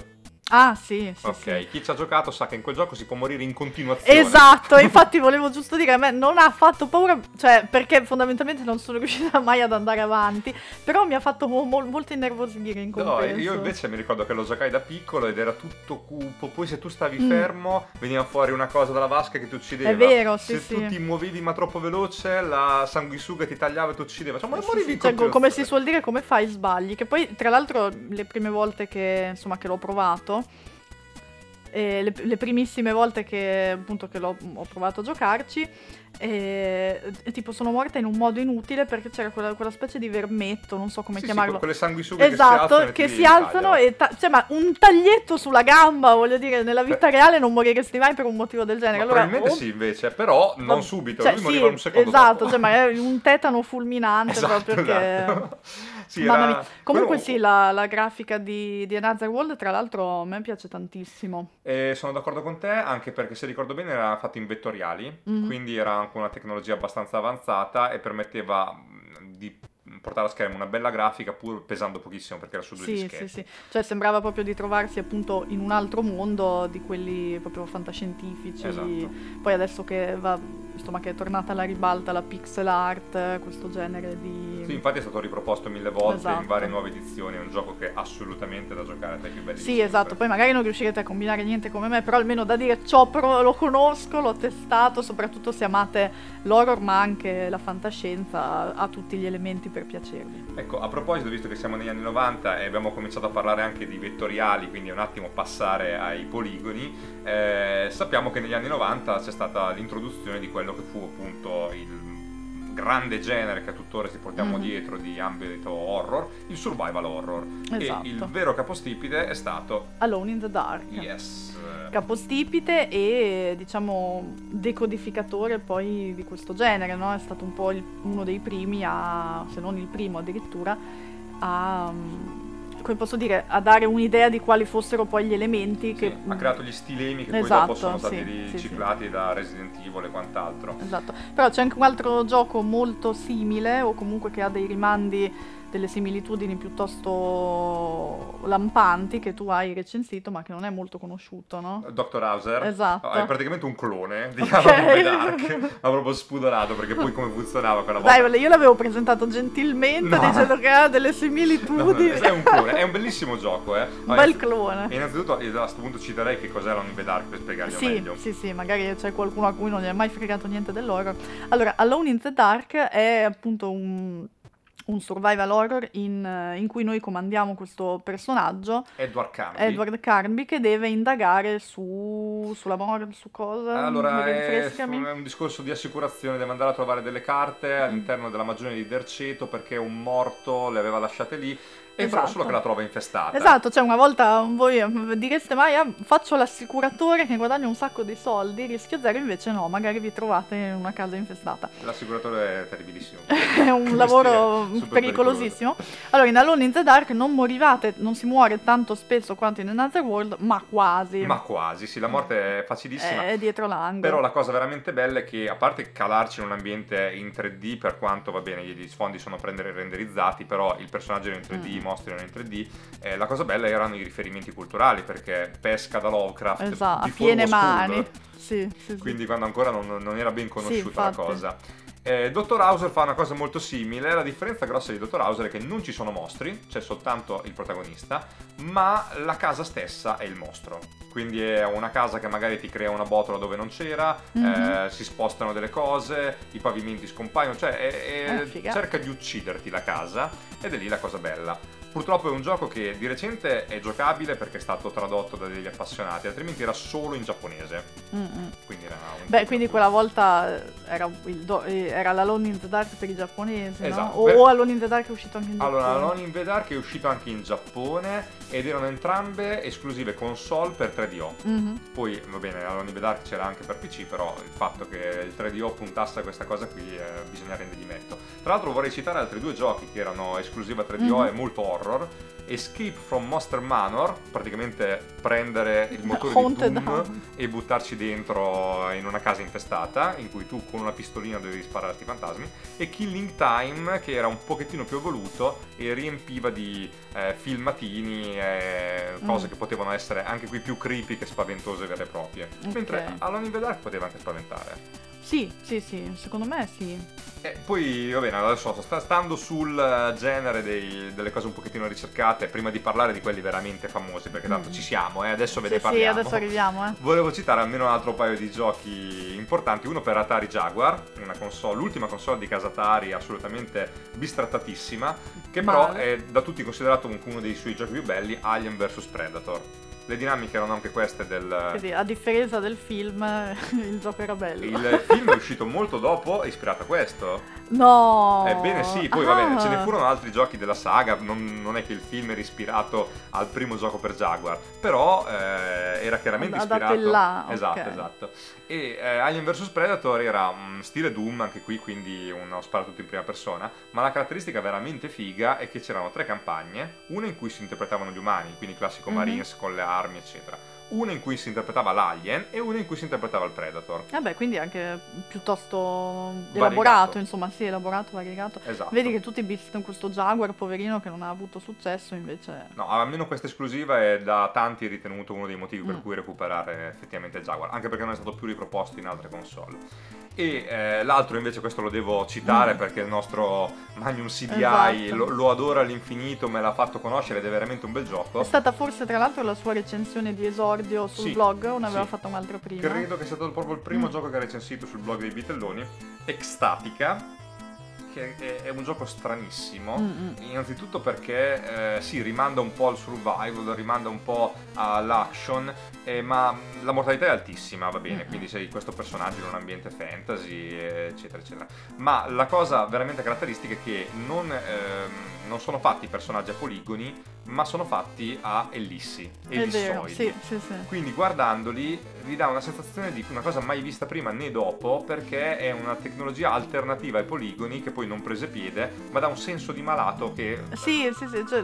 Ah sì, sì, ok, sì. Chi ci ha giocato sa che in quel gioco si può morire in continuazione. Esatto, infatti volevo giusto dire, a me non ha fatto paura, cioè perché fondamentalmente non sono riuscita mai ad andare avanti, però mi ha fatto mo- mo- molto innervosire in compenso. No, io invece mi ricordo che lo giocai da piccolo ed era tutto cupo, poi se tu stavi mm. fermo veniva fuori una cosa dalla vasca che ti uccideva. È vero, sì, se sì. tu ti muovevi ma troppo veloce la sanguisuga ti tagliava e ti uccideva, cioè, ma sì, morivi sì, in cioè, come si suol dire, come fai sbagli, che poi tra l'altro le prime volte che insomma che l'ho provato, Eh, le, le primissime volte che appunto che l'ho, ho provato a giocarci eh, tipo sono morta in un modo inutile perché c'era quella, quella specie di vermetto, non so come sì, chiamarlo, sì, quelle sanguisughe esatto, che si alzano, che si alzano e ta- cioè ma un taglietto sulla gamba, voglio dire, nella vita Beh. reale non moriresti mai per un motivo del genere, ma allora, probabilmente oh, sì invece, però non ma, subito, cioè, lui moriva sì, un secondo esatto, dopo. Cioè ma è un tetano fulminante esatto, proprio esatto. che Sì, Mamma era... mia. Comunque Però... sì, la, la grafica di, di Another World, tra l'altro a me piace tantissimo. Eh, sono d'accordo con te, anche perché se ricordo bene era fatto in vettoriali, mm. quindi era anche una tecnologia abbastanza avanzata e permetteva di portare a schermo una bella grafica pur pesando pochissimo, perché era su due sì, dischetti. Sì, sì, cioè sembrava proprio di trovarsi appunto in un altro mondo di quelli proprio fantascientifici. Esatto. Poi adesso che va... insomma che è tornata alla ribalta la pixel art, questo genere di... Sì, infatti è stato riproposto mille volte esatto. in varie nuove edizioni, è un gioco che è assolutamente da giocare, tra i più belli. Sì, esatto, poi magari non riuscirete a combinare niente come me, però almeno da dire ciò però lo conosco, l'ho testato, soprattutto se amate l'horror ma anche la fantascienza, ha tutti gli elementi per piacervi. Ecco, a proposito, visto che siamo negli anni novanta e abbiamo cominciato a parlare anche di vettoriali, quindi un attimo passare ai poligoni, eh, sappiamo che negli anni novanta c'è stata l'introduzione di quello che fu appunto il grande genere che tuttora ci portiamo mm-hmm. dietro di ambito horror, il survival horror. Esatto. E il vero capostipite è stato Alone in the Dark. Yes. Capostipite e diciamo decodificatore poi di questo genere, no? È stato un po' il, uno dei primi a, se non il primo addirittura, a... come posso dire, a dare un'idea di quali fossero poi gli elementi che... Sì, ha creato gli stilemi che esatto, poi dopo sono stati sì, riciclati sì. da Resident Evil e quant'altro. Esatto, però c'è anche un altro gioco molto simile o comunque che ha dei rimandi, delle similitudini piuttosto lampanti che tu hai recensito ma che non è molto conosciuto, no? doctor Hauser esatto. è praticamente un clone di okay. Alone in the Dark, ma proprio spudorato, perché poi come funzionava quella volta? Dai, io l'avevo presentato gentilmente no. dicendo che ha delle similitudini. No, no, è un clone, è un bellissimo gioco, eh. un bel clone. E innanzitutto a questo punto citerei che cos'era Alone in the Dark per spiegarlo sì, meglio. Sì, sì, magari c'è qualcuno a cui non gli è mai fregato niente dell'horror. Allora, Alone in the Dark è appunto un... un survival horror in, in cui noi comandiamo questo personaggio Edward Carnby, Edward Carnby che deve indagare su sulla morte, su cosa? Allora è, è un discorso di assicurazione, deve andare a trovare delle carte all'interno della magione di Derceto perché un morto le aveva lasciate lì. E esatto. Però solo che la trova infestata. Esatto, cioè una volta voi direste mai ah, faccio l'assicuratore che guadagno un sacco di soldi, rischio zero, invece no, magari vi trovate in una casa infestata. L'assicuratore è terribilissimo. È un lavoro pericolosissimo. Pericoloso. Allora in Alone in the Dark non morivate, non si muore tanto spesso quanto in Another World, ma quasi. Ma quasi, sì, la morte è facilissima. È dietro l'angolo. Però la cosa veramente bella è che a parte calarci in un ambiente in tre D, per quanto va bene, gli sfondi sono renderizzati, però il personaggio era in tre D, mm. mostri erano in tre D. Eh, la cosa bella erano i riferimenti culturali, perché pesca da Lovecraft, esatto, di a piene mani. Sì, sì, quindi sì, quando ancora non, non era ben conosciuta, sì, la cosa. Eh, doctor Hauser fa una cosa molto simile. La differenza grossa di doctor Hauser è che non ci sono mostri, c'è soltanto il protagonista, ma la casa stessa è il mostro. Quindi è una casa che magari ti crea una botola dove non c'era, mm-hmm. eh, si spostano delle cose, i pavimenti scompaiono, cioè è, è, eh, cerca di ucciderti la casa, ed è lì la cosa bella. Purtroppo è un gioco che di recente è giocabile perché è stato tradotto da degli appassionati, altrimenti era solo in giapponese. Mm-hmm. Quindi era un Beh, quindi quella volta era, il do- era l'Alone in the Dark per i giapponesi, esatto, no? O, per... o Alone in the Dark è uscito anche in Giappone. Allora, Alone in the Dark è uscito anche in Giappone ed erano entrambe esclusive console per tre D O. Mm-hmm. Poi, va bene, Alone in the Dark c'era anche per P C, però il fatto che il tre D O puntasse a questa cosa qui, eh, bisogna rendergli merito. Tra l'altro vorrei citare altri due giochi che erano esclusiva tre D O, mm-hmm. e molto horror. Horror, Escape from Monster Manor, praticamente prendere il motore Haunted di Doom Home e buttarci dentro in una casa infestata in cui tu con una pistolina dovevi sparare a sti fantasmi, e Killing Time, che era un pochettino più evoluto e riempiva di eh, filmatini e cose mm. che potevano essere anche qui più creepy che spaventose vere e proprie, okay. Mentre Alone in the Dark poteva anche spaventare. Sì, sì, sì, secondo me sì. E poi, va bene, adesso stando sul genere dei, delle cose un pochettino ricercate, prima di parlare di quelli veramente famosi, perché tanto mm. ci siamo, eh, adesso ve ne sì, parliamo. Sì, adesso arriviamo, eh. Volevo citare almeno un altro paio di giochi importanti, uno per Atari Jaguar, una console, l'ultima console di casa Atari, assolutamente bistrattatissima, che però vale. È da tutti considerato uno dei suoi giochi più belli, Alien versus. Predator. Le dinamiche erano anche queste del... Sì, a differenza del film, il gioco era bello. Il film è uscito molto dopo, ispirato a questo. No! Ebbene sì, poi ah. va bene, ce ne furono altri giochi della saga, non, non è che il film era ispirato al primo gioco per Jaguar, però eh, era chiaramente ispirato... là, esatto, okay. esatto. E eh, Alien versus. Predator era un stile Doom, anche qui, quindi uno sparatutto in prima persona, ma la caratteristica veramente figa è che c'erano tre campagne, una in cui si interpretavano gli umani, quindi classico Marines mm-hmm. con le armi, eccetera, una in cui si interpretava l'Alien e una in cui si interpretava il Predator. Vabbè, quindi anche piuttosto elaborato, variegato. Insomma, sì, elaborato, variegato. Esatto. Vedi che tutti bistano questo Jaguar, poverino, che non ha avuto successo, invece... No, almeno questa esclusiva è da tanti ritenuto uno dei motivi per mm. cui recuperare effettivamente il Jaguar, anche perché non è stato più riproposto in altre console. E eh, l'altro invece, questo lo devo citare mm. perché il nostro Magnum C D I esatto. lo, lo adora all'infinito, me l'ha fatto conoscere ed è veramente un bel gioco. È stata forse tra l'altro la sua recensione di esordio sul sì, blog, o ne aveva sì. fatto un altro prima? Credo che sia stato proprio il primo mm. gioco che ha recensito sul blog dei Bitelloni, Ecstatica, che è, è un gioco stranissimo, mm-hmm. innanzitutto perché eh, sì, rimanda un po' al survival, rimanda un po' all'action, eh, ma la mortalità è altissima, va bene, mm-hmm. quindi sei questo personaggio in un ambiente fantasy, eccetera, eccetera. Ma la cosa veramente caratteristica è che non, ehm, non sono fatti personaggi a poligoni, ma sono fatti a ellissi, ellissoidi. Sì, sì, sì. Quindi guardandoli vi dà una sensazione di una cosa mai vista prima né dopo, perché è una tecnologia alternativa ai poligoni che poi non prese piede, ma dà un senso di malato che... Sì, sì, sì, cioè,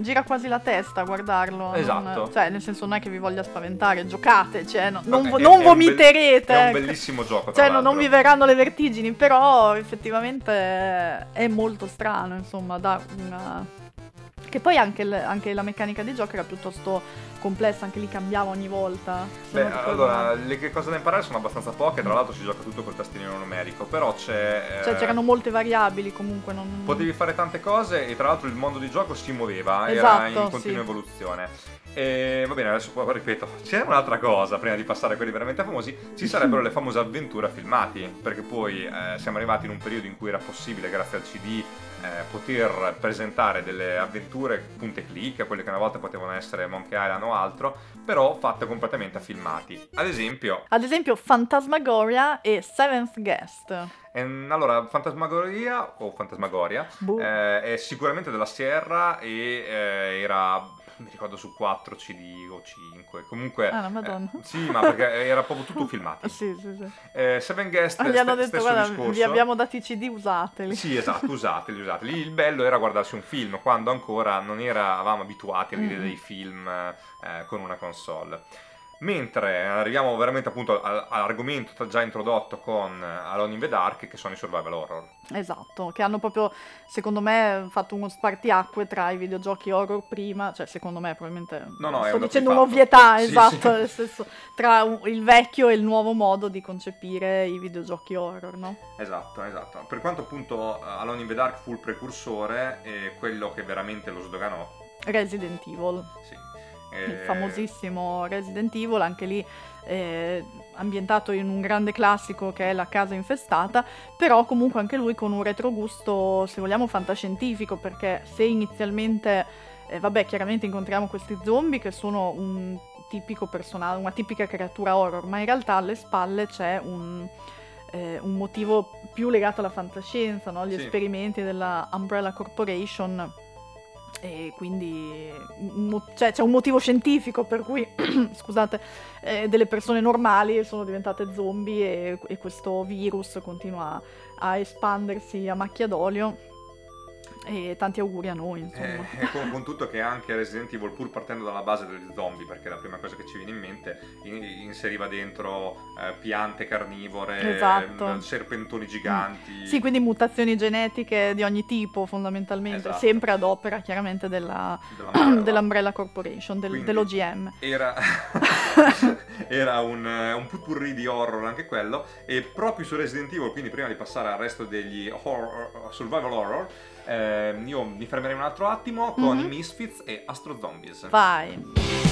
gira quasi la testa a guardarlo. Esatto. Non, cioè, nel senso, non è che vi voglia spaventare, giocate, cioè, no, non, no, è, non è vomiterete. Un be- è un bellissimo gioco, tra cioè, l'altro. Non vi verranno le vertigini, però effettivamente è molto strano, insomma, da una... Che poi anche, l- anche la meccanica di gioco era piuttosto complessa, anche lì cambiava ogni volta. Beh, allora, le che cose da imparare sono abbastanza poche, tra l'altro si gioca tutto col tastierino numerico, però c'è... Cioè eh... c'erano molte variabili, comunque non... Potevi fare tante cose e tra l'altro il mondo di gioco si muoveva, esatto, era in continua sì. evoluzione. E va bene, adesso ripeto, c'è un'altra cosa, prima di passare a quelli veramente famosi, ci sarebbero le famose avventure filmati, perché poi eh, siamo arrivati in un periodo in cui era possibile, grazie al C D, eh, poter presentare delle avventure punte clic, quelle che una volta potevano essere Monkey Island o altro, però fatte completamente a filmati. Ad esempio... Ad esempio Fantasmagoria e Seventh Guest. Allora, Fantasmagoria, o Fantasmagoria, eh, è sicuramente della Sierra e eh, era... mi ricordo su quattro CD o cinque comunque ah, eh, sì, ma perché era proprio tutto filmato. sì sì sì eh, Seven Guest gli hanno st- detto guarda, vi abbiamo dato i C D, usateli. Sì, esatto, usateli usateli il bello era guardarsi un film quando ancora non eravamo abituati a vedere mm. dei film eh, con una console. Mentre arriviamo veramente appunto all'argomento già introdotto con Alone in the Dark, che sono i survival horror. Esatto, che hanno proprio, secondo me, fatto uno spartiacque tra i videogiochi horror prima, cioè secondo me probabilmente no, no, sto dicendo un'ovvietà, sì, esatto, sì. Nel senso, tra il vecchio e il nuovo modo di concepire i videogiochi horror, no? Esatto, esatto. Per quanto appunto Alone in the Dark fu il precursore e quello che veramente lo sdoganò. Resident Evil. Sì. Il famosissimo Resident Evil, anche lì eh, ambientato in un grande classico che è La casa infestata, però comunque anche lui con un retrogusto, se vogliamo, fantascientifico, perché se inizialmente, eh, vabbè, chiaramente incontriamo questi zombie che sono un tipico personaggio, una tipica creatura horror, ma in realtà alle spalle c'è un... Eh, un motivo più legato alla fantascienza, no? Gli sì. esperimenti della Umbrella Corporation, e quindi mo- cioè, c'è un motivo scientifico per cui scusate, eh, delle persone normali sono diventate zombie e, e questo virus continua a espandersi a macchia d'olio, e tanti auguri a noi, insomma. Eh, con, con tutto che anche Resident Evil, pur partendo dalla base degli zombie, perché la prima cosa che ci viene in mente, in, inseriva dentro eh, piante carnivore, esatto. serpentoni giganti. Sì, quindi mutazioni genetiche di ogni tipo fondamentalmente, esatto. sempre ad opera chiaramente della, dell'Umbrella. dell'Umbrella Corporation, del, dell'O G M. Era, era un, un putpurri di horror anche quello, e proprio su Resident Evil, quindi prima di passare al resto degli horror, survival horror, Eh, io mi fermerei un altro attimo con mm-hmm. i Misfits e Astro Zombies. Vai!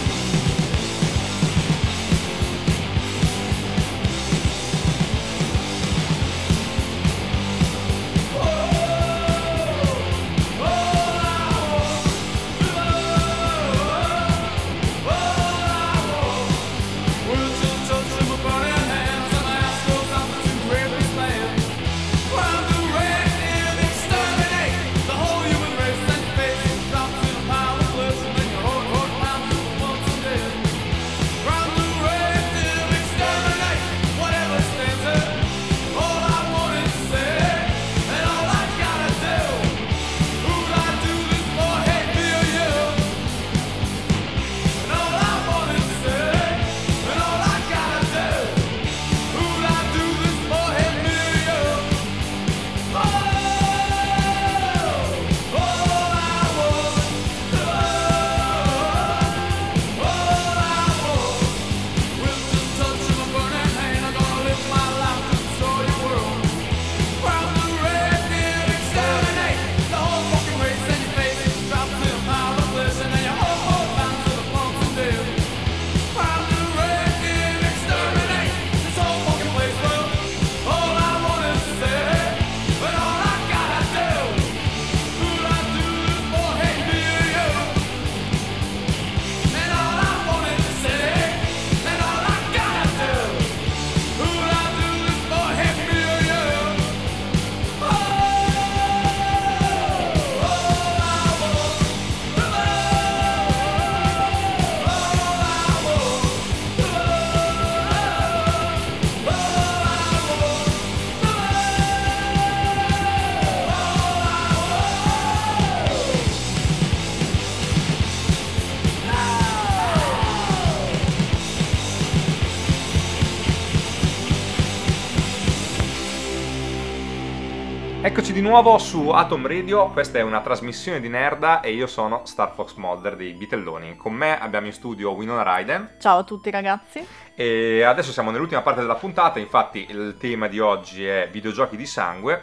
Eccoci di nuovo su Atom Radio, questa è una trasmissione di Nerda e io sono Starfox Mulder dei Bitelloni. Con me abbiamo in studio Winona Ryder. Ciao a tutti ragazzi. E adesso siamo nell'ultima parte della puntata, infatti il tema di oggi è videogiochi di sangue.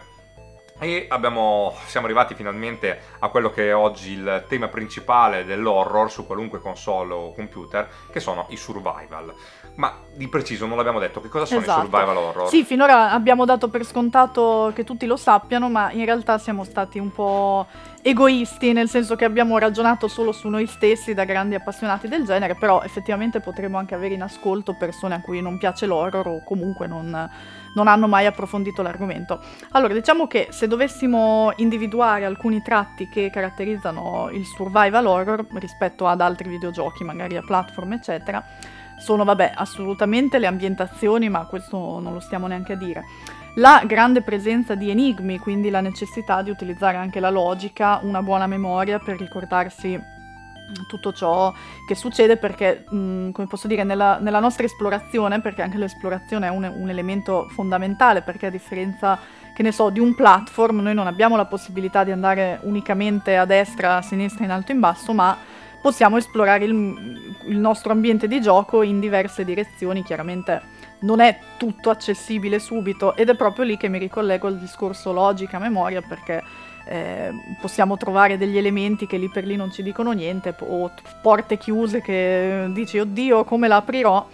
E abbiamo, siamo arrivati finalmente a quello che è oggi il tema principale dell'horror su qualunque console o computer, che sono i survival. Ma di preciso non l'abbiamo detto, che cosa sono esatto. i survival horror? Sì, finora abbiamo dato per scontato che tutti lo sappiano, ma in realtà siamo stati un po' egoisti, nel senso che abbiamo ragionato solo su noi stessi da grandi appassionati del genere, però effettivamente potremmo anche avere in ascolto persone a cui non piace l'horror o comunque non... non hanno mai approfondito l'argomento. Allora, diciamo che se dovessimo individuare alcuni tratti che caratterizzano il survival horror rispetto ad altri videogiochi, magari a platform, eccetera, sono, vabbè, assolutamente le ambientazioni, ma questo non lo stiamo neanche a dire. La grande presenza di enigmi, quindi la necessità di utilizzare anche la logica, una buona memoria per ricordarsi tutto ciò che succede, perché mh, come posso dire, nella, nella nostra esplorazione, perché anche l'esplorazione è un, un elemento fondamentale, perché a differenza, che ne so, di un platform, noi non abbiamo la possibilità di andare unicamente a destra, a sinistra, in alto, in basso, ma possiamo esplorare il, il nostro ambiente di gioco in diverse direzioni. Chiaramente non è tutto accessibile subito, ed è proprio lì che mi ricollego al discorso logica, memoria, perché eh, possiamo trovare degli elementi che lì per lì non ci dicono niente, o porte chiuse che dici oddio come la aprirò,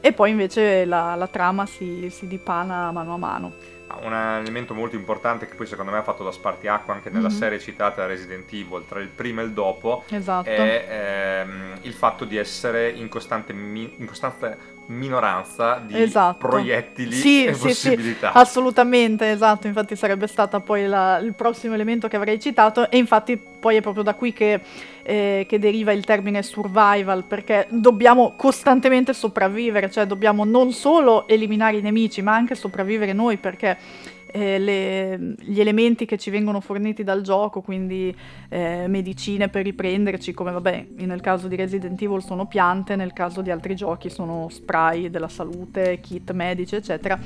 e poi invece la, la trama si, si dipana mano a mano. Un elemento molto importante che poi secondo me ha fatto da spartiacque anche nella mm-hmm. serie citata Resident Evil, tra il prima e il dopo, esatto. è ehm, il fatto di essere in costante, mi- in costante minoranza di esatto. proiettili sì, e sì, possibilità. Sì, assolutamente, esatto, infatti sarebbe stata poi la, il prossimo elemento che avrei citato, e infatti poi è proprio da qui che, eh, che deriva il termine survival, perché dobbiamo costantemente sopravvivere, cioè dobbiamo non solo eliminare i nemici ma anche sopravvivere noi, perché eh, le, gli elementi che ci vengono forniti dal gioco, quindi eh, medicine per riprenderci, come vabbè nel caso di Resident Evil sono piante, nel caso di altri giochi sono spray della salute, kit medici eccetera,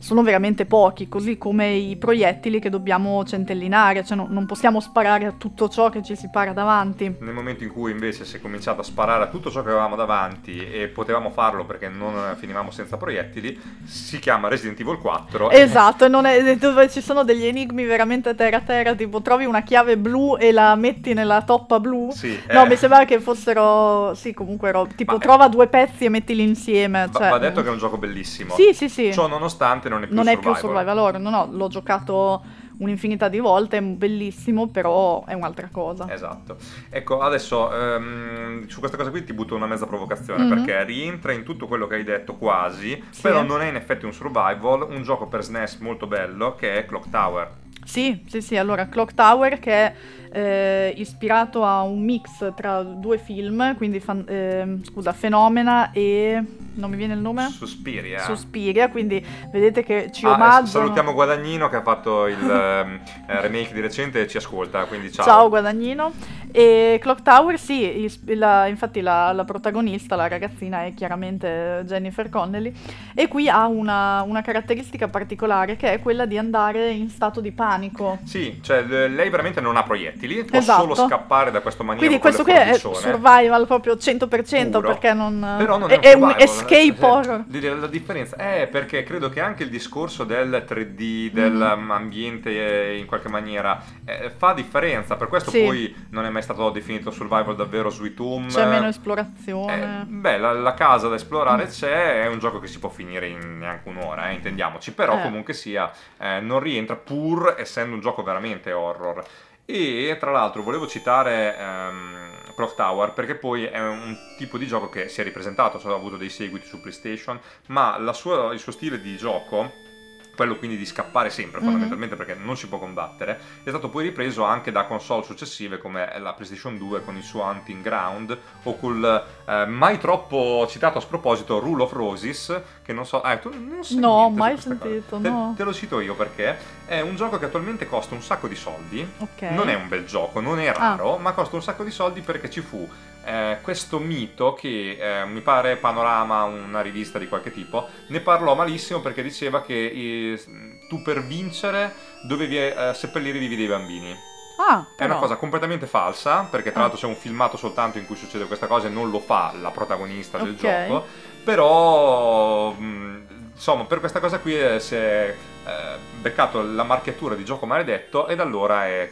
sono veramente pochi, così come i proiettili che dobbiamo centellinare, cioè no, non possiamo sparare a tutto ciò che ci si para davanti. Nel momento in cui invece si è cominciato a sparare a tutto ciò che avevamo davanti, e potevamo farlo perché non finivamo senza proiettili, si chiama Resident Evil quattro. Esatto, e non è, dove ci sono degli enigmi veramente terra terra, tipo trovi una chiave blu e la metti nella toppa blu, sì, no eh. mi sembrava che fossero sì comunque ero, tipo ma trova è... due pezzi e mettili insieme, va, cioè... va detto che è un gioco bellissimo, sì sì sì, ciò nonostante non è più non survival, non è più survival allora, no no, l'ho giocato un'infinità di volte, è bellissimo, però è un'altra cosa. Esatto. Ecco, adesso ehm, su questa cosa qui ti butto una mezza provocazione, mm-hmm. perché rientra in tutto quello che hai detto quasi, sì. però non è in effetti un survival, un gioco per S N E S molto bello che è Clock Tower. Sì, sì, sì, allora Clock Tower che è eh, ispirato a un mix tra due film, quindi fan- eh, scusa, Fenomena e... non mi viene il nome? Suspiria. Suspiria, quindi vedete che ci ah, omaggiano. Salutiamo Guadagnino che ha fatto il eh, remake di recente e ci ascolta, quindi ciao. Ciao Guadagnino. E Clock Tower, sì, is- la, infatti la, la protagonista, la ragazzina, è chiaramente Jennifer Connelly, e qui ha una, una caratteristica particolare che è quella di andare in stato di panico. Sì, cioè lei veramente non ha proiettili, può esatto. solo scappare da questo maniero. Quindi questo qui è survival proprio cento per cento puro. Perché non... Però non è, è un, survival, un escape horror. La, la differenza è perché credo che anche il discorso del tre D, dell'ambiente mm. eh, in qualche maniera eh, fa differenza, per questo sì. poi non è mai stato definito survival davvero. Sweet Home c'è meno esplorazione, eh, beh la, la casa da esplorare mm. c'è, è un gioco che si può finire in neanche un'ora, eh, intendiamoci, però eh. comunque sia eh, non rientra, pur essendo un gioco veramente horror. E tra l'altro volevo citare um, Clock Tower perché poi è un tipo di gioco che si è ripresentato, ha avuto dei seguiti su PlayStation, ma la sua, il suo stile di gioco, quello quindi di scappare sempre fondamentalmente mm-hmm. perché non si può combattere, è stato poi ripreso anche da console successive come la PlayStation due con il suo Hunting Ground, o col eh, mai troppo citato a sproposito Rule of Roses, che non so, eh, tu non sai no, niente mai sentito, te, no. te lo cito io perché è un gioco che attualmente costa un sacco di soldi, okay. non è un bel gioco, non è raro, ah. ma costa un sacco di soldi perché ci fu Eh, questo mito che eh, mi pare Panorama, una rivista di qualche tipo, ne parlò malissimo perché diceva che eh, tu per vincere dovevi eh, seppellire i vivi dei bambini. Ah, però. È una cosa completamente falsa perché tra ah. l'altro c'è un filmato soltanto in cui succede questa cosa e non lo fa la protagonista del okay. gioco, però mh, insomma per questa cosa qui eh, si è eh, beccato la marchiatura di gioco maledetto, ed allora è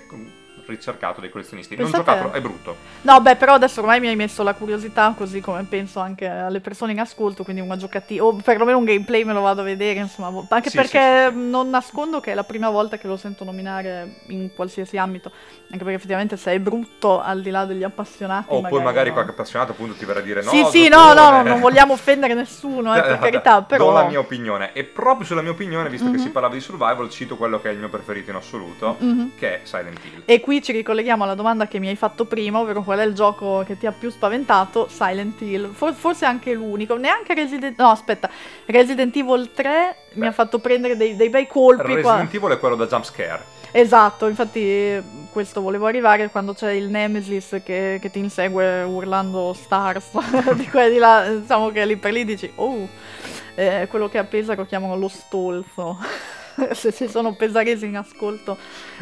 ricercato dai collezionisti. Penso non giocato è brutto. No, beh, però adesso ormai mi hai messo la curiosità, così come penso anche alle persone in ascolto, quindi una giocatina o perlomeno un gameplay me lo vado a vedere, insomma, anche sì, perché sì, sì, sì. non nascondo che è la prima volta che lo sento nominare in qualsiasi ambito, anche perché effettivamente se è brutto al di là degli appassionati, o oh, poi magari no. qualche appassionato appunto ti verrà a dire no. Sì, sì, no, no, non vogliamo offendere nessuno, eh, per carità, però do la mia opinione, e proprio sulla mia opinione, visto mm-hmm. che si parlava di survival, cito quello che è il mio preferito in assoluto, mm-hmm. che è Silent Hill. E qui ci ricolleghiamo alla domanda che mi hai fatto prima, ovvero qual è il gioco che ti ha più spaventato? Silent Hill, For- forse anche l'unico, neanche Resident... no aspetta, Resident Evil tre Beh. mi ha fatto prendere dei, dei bei colpi. Resident qua. Evil è quello da jumpscare. Esatto, infatti questo volevo arrivare, quando c'è il Nemesis che, che ti insegue urlando Stars di qua e di là, diciamo che lì per lì dici oh, eh, quello che a Pesaro chiamano lo stolzo. Se ci sono pesaresi in ascolto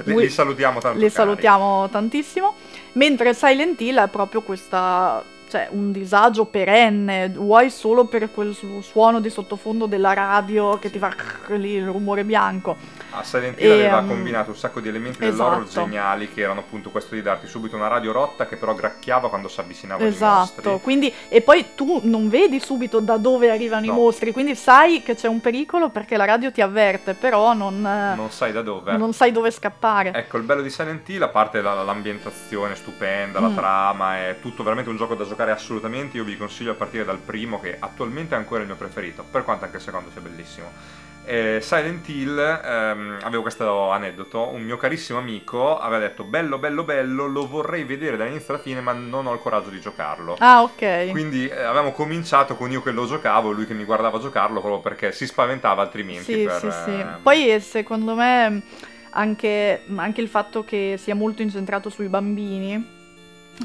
li, lui, li salutiamo tanto, li salutiamo tantissimo. Mentre Silent Hill è proprio questa, cioè un disagio perenne, vuoi solo per quel su- suono di sottofondo della radio che ti fa crrr, lì il rumore bianco. A Silent Hill e, aveva um, combinato un sacco di elementi esatto. dell'horror geniali, che erano appunto questo di darti subito una radio rotta che però gracchiava quando si avvicinava esatto. ai mostri. Quindi, e poi tu non vedi subito da dove arrivano no. i mostri, quindi sai che c'è un pericolo perché la radio ti avverte, però non, non sai da dove non sai dove scappare. Ecco, il bello di Silent Hill, a parte la, l'ambientazione stupenda, la mm. trama, è tutto veramente un gioco da giocare assolutamente. Io vi consiglio a partire dal primo, che attualmente è ancora il mio preferito, per quanto anche il secondo sia bellissimo. Eh, Silent Hill, ehm, avevo questo aneddoto, un mio carissimo amico aveva detto bello bello bello, lo vorrei vedere dall'inizio alla fine ma non ho il coraggio di giocarlo. Ah, ok. Quindi eh, avevamo cominciato con io che lo giocavo e lui che mi guardava giocarlo proprio perché si spaventava altrimenti. Sì, per, sì, sì. Ehm... Poi secondo me anche, anche il fatto che sia molto incentrato sui bambini,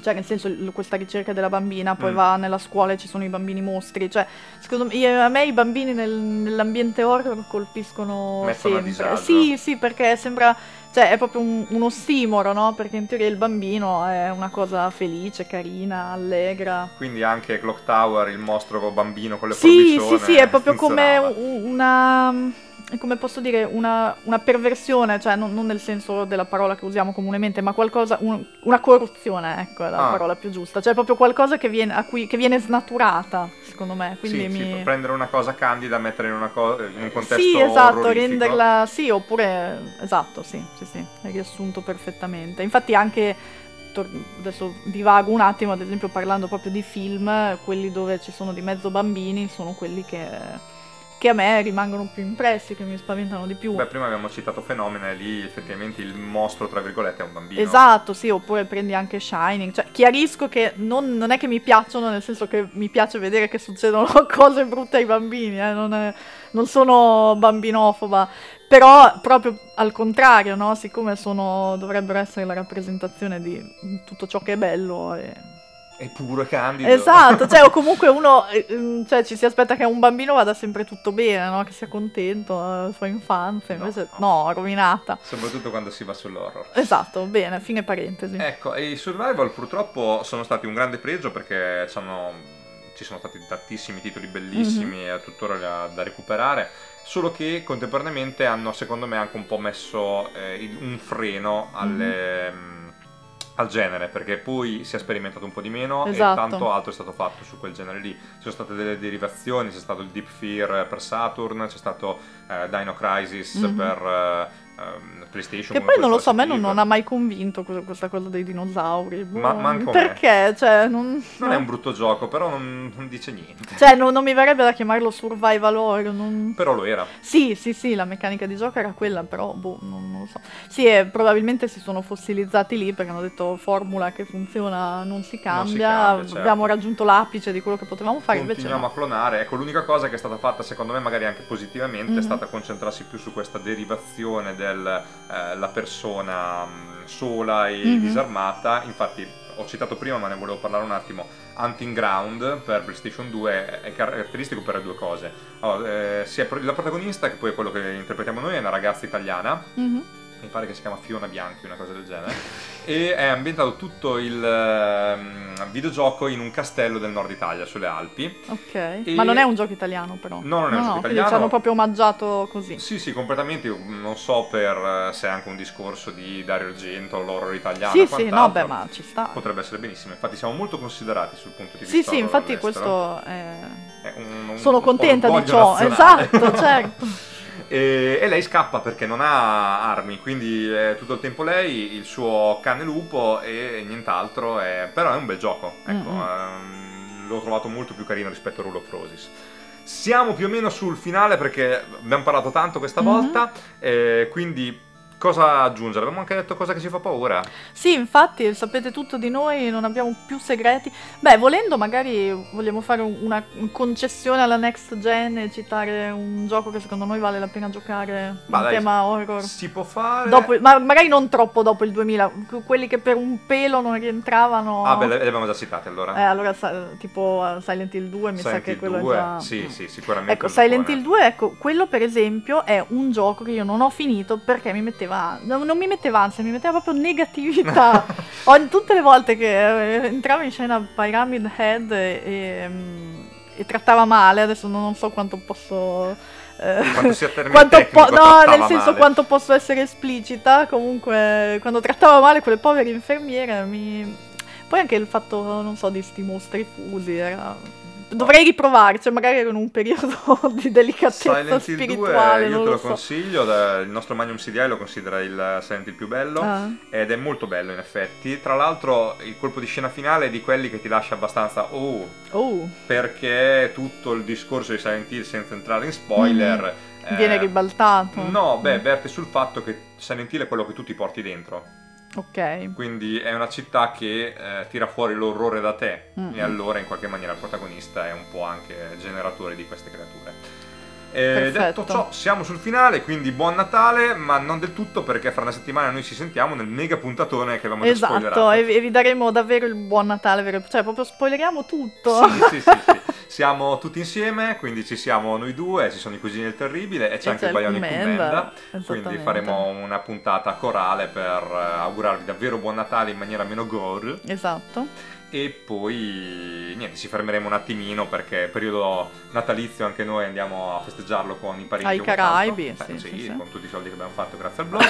cioè nel senso questa ricerca della bambina, poi mm. va nella scuola e ci sono i bambini mostri, cioè secondo me a me i bambini nel, nell'ambiente horror colpiscono Mettono sempre sì sì perché sembra, cioè è proprio un, un ossimoro, no? Perché in teoria il bambino è una cosa felice, carina, allegra. Quindi anche Clock Tower, il mostro bambino con le sì, forbicione. Sì, sì, è proprio funzionava. Come una... come posso dire, una, una perversione, cioè non, non nel senso della parola che usiamo comunemente, ma qualcosa, un, una corruzione, ecco, è la ah. parola più giusta, cioè proprio qualcosa che viene, a cui, che viene snaturata, secondo me. Quindi sì, mi... sì, prendere una cosa candida, mettere in, una co- in un contesto sì, esatto, renderla, sì, oppure, esatto, sì, sì, sì, è riassunto perfettamente. Infatti anche, tor- adesso divago un attimo, ad esempio parlando proprio di film, quelli dove ci sono di mezzo bambini, sono quelli che... che a me rimangono più impressi, che mi spaventano di più. Beh, prima abbiamo citato Fenomena, e lì effettivamente il mostro, tra virgolette, è un bambino. Esatto, sì, oppure prendi anche Shining. Cioè, chiarisco che non, non è che mi piacciono, nel senso che mi piace vedere che succedono cose brutte ai bambini, eh, non, è, non sono bambinofoba. Però proprio al contrario, no? Siccome sono, dovrebbero essere la rappresentazione di tutto ciò che è bello e... è puro, candido. Esatto, cioè o comunque uno, cioè ci si aspetta che un bambino vada sempre tutto bene, no? Che sia contento della sua infanzia, invece no, no, rovinata. Soprattutto quando si va sull'horror. Esatto, bene, fine parentesi. Ecco, e i survival purtroppo sono stati un grande pregio perché sono, ci sono stati tantissimi titoli bellissimi mm-hmm. e tuttora da, da recuperare, solo che contemporaneamente hanno secondo me anche un po' messo eh, un freno alle... Mm-hmm. al genere, perché poi si è sperimentato un po' di meno esatto. e tanto altro è stato fatto su quel genere lì. Ci sono state delle derivazioni, c'è stato il Deep Fear per Saturn, c'è stato eh, Dino Crisis mm-hmm. per eh, PlayStation. Che poi non lo so, a me non, non ha mai convinto questa cosa dei dinosauri. Ma manco perché? Cioè, non non no. è un brutto gioco, però non, non dice niente. Cioè non, non mi verrebbe da chiamarlo survival horror. Non... Però lo era. Sì, sì, sì, la meccanica di gioco era quella, però boh, non, non lo so. Sì, eh, probabilmente si sono fossilizzati lì perché hanno detto formula che funziona non si cambia, non si cambia certo. abbiamo raggiunto l'apice di quello che potevamo fare, continuiamo invece no. a clonare. Ecco, l'unica cosa che è stata fatta secondo me magari anche positivamente mm-hmm. è stata concentrarsi più su questa derivazione del eh, la persona mh, sola e mm-hmm. disarmata. Infatti ho citato prima, ma ne volevo parlare un attimo, Hunting Ground per PlayStation due è caratteristico per due cose. Allora, eh, sia la protagonista, che poi è quello che interpretiamo noi, è una ragazza italiana mm-hmm. mi pare che si chiama Fiona Bianchi, una cosa del genere, e è ambientato tutto il um, videogioco in un castello del nord Italia, sulle Alpi. Ok, e... ma non è un gioco italiano però. No, non è no, un no, gioco italiano. Ci hanno proprio omaggiato così. Sì, sì, completamente, io non so per se è anche un discorso di Dario Argento, l'horror italiano. Sì, sì, no, beh, ma ci sta. Potrebbe essere benissimo, infatti siamo molto considerati sul punto di vista. Sì, sì, infatti all'estero. Questo è... è un, un, sono contenta di ciò, nazionale. Esatto, certo. E lei scappa perché non ha armi, quindi è tutto il tempo lei, il suo cane lupo e nient'altro, è... però è un bel gioco, ecco, mm-hmm. l'ho trovato molto più carino rispetto a Rule of Roses. Siamo più o meno sul finale perché abbiamo parlato tanto questa mm-hmm. volta, eh, quindi cosa aggiungere? Abbiamo anche detto cosa che ci fa paura. Sì, infatti, sapete tutto di noi, non abbiamo più segreti. Beh, volendo magari vogliamo fare una concessione alla next gen e citare un gioco che secondo noi vale la pena giocare, ma un dai, tema horror. Si può fare. Dopo, ma magari non troppo dopo il duemila, quelli che per un pelo non rientravano. Ah beh, li abbiamo già citati allora. Eh, allora tipo Silent Hill due, mi Silent sa che Hill quello due. È già... Sì, sì, sicuramente. Ecco, Silent Hill due, ecco, quello per esempio è un gioco che io non ho finito perché mi metteva non mi metteva ansia, mi metteva proprio negatività. Ogni, tutte le volte che eh, entrava in scena Pyramid Head e, e, e trattava male, adesso non so quanto posso eh, quanto sia quanto tecnico, po- no nel senso male. Quanto posso essere esplicita, comunque quando trattava male quelle povere infermiere mi... Poi anche il fatto, non so, di sti mostri fusi era... Dovrei riprovarci, magari ero in un periodo di delicatezza Silent Hill spirituale. due, io te lo, lo so. consiglio, da, il nostro Magnum C D I lo considera il Silent Hill più bello, ah. ed è molto bello in effetti. Tra l'altro il colpo di scena finale è di quelli che ti lascia abbastanza oh, oh. perché tutto il discorso di Silent Hill, senza entrare in spoiler, mm. eh, viene ribaltato. No, beh, verte sul fatto che Silent Hill è quello che tu ti porti dentro. Ok. Quindi è una città che eh, tira fuori l'orrore da te, mm-hmm. e allora in qualche maniera il protagonista è un po' anche generatore di queste creature. E detto ciò, siamo sul finale, quindi buon Natale, ma non del tutto, perché fra una settimana noi ci sentiamo nel mega puntatone che avevamo esatto, già spoilerato. Esatto, e vi daremo davvero il buon Natale, vero? Cioè proprio spoileriamo tutto. Sì, sì, sì, sì. Siamo tutti insieme, quindi ci siamo noi due, ci sono i cugini del terribile e c'è e anche il Baiano in commenda, quindi faremo una puntata corale per augurarvi davvero buon Natale in maniera meno gore. Esatto. E poi niente, ci fermeremo un attimino perché periodo natalizio anche noi andiamo a festeggiarlo con i parenti, ai Caraibi, sì, sì, sì, con tutti i soldi che abbiamo fatto grazie al blog,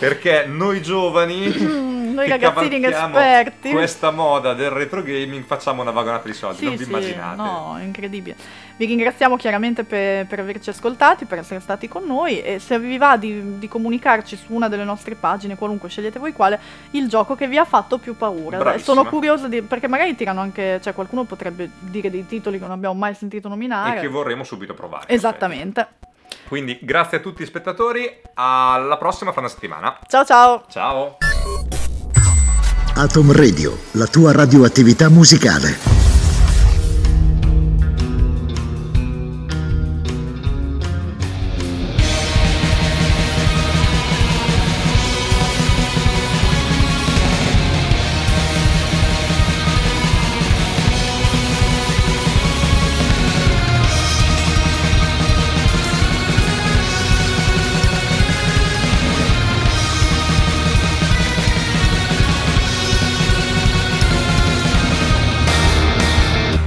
perché noi giovani noi che ragazzini esperti questa moda del retro gaming facciamo una vagonata di soldi, sì, non vi sì, immaginate, no, incredibile. Vi ringraziamo chiaramente per, per averci ascoltati, per essere stati con noi, e se vi va di, di comunicarci su una delle nostre pagine, qualunque, scegliete voi quale, il gioco che vi ha fatto più paura. Bravissima. Sono curioso Di, perché magari tirano anche, cioè qualcuno potrebbe dire dei titoli che non abbiamo mai sentito nominare e che vorremmo subito provare. Esattamente. Quindi grazie a tutti gli spettatori, alla prossima fra una settimana. Ciao ciao. Ciao. Atom Radio, la tua radioattività musicale.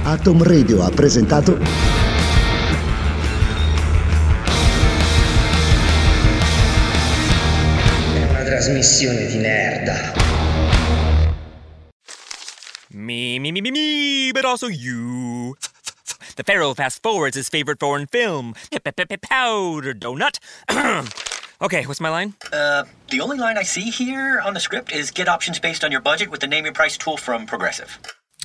Atom Radio ha presentato è una trasmissione di merda. Me, me, me, me, me, but also you. The Pharaoh fast forwards his favorite foreign film, Powder Donut. Okay, what's my line? Uh, the only line I see here on the script is get options based on your budget with the Name Your Price tool from Progressive.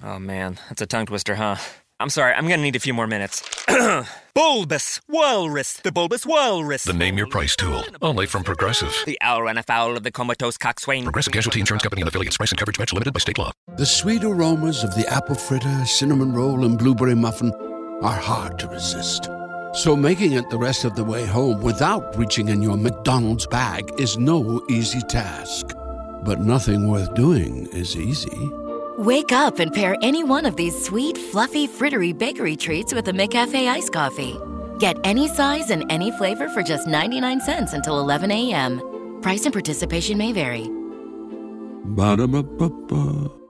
Oh man, that's a tongue twister, huh? I'm sorry, I'm gonna need a few more minutes. Bulbous Walrus, the Bulbous Walrus. The Name Your Price tool, only from Progressive. The owl ran afoul of the comatose coxswain. Progressive Casualty Insurance Company and affiliates. Price and coverage match limited by state law. The sweet aromas of the apple fritter, cinnamon roll, and blueberry muffin are hard to resist. So making it the rest of the way home without reaching in your McDonald's bag is no easy task. But nothing worth doing is easy. Wake up and pair any one of these sweet, fluffy, frittery bakery treats with a McCafe iced coffee. Get any size and any flavor for just ninety-nine cents until eleven a.m. Price and participation may vary. Ba-da-ba-ba-ba.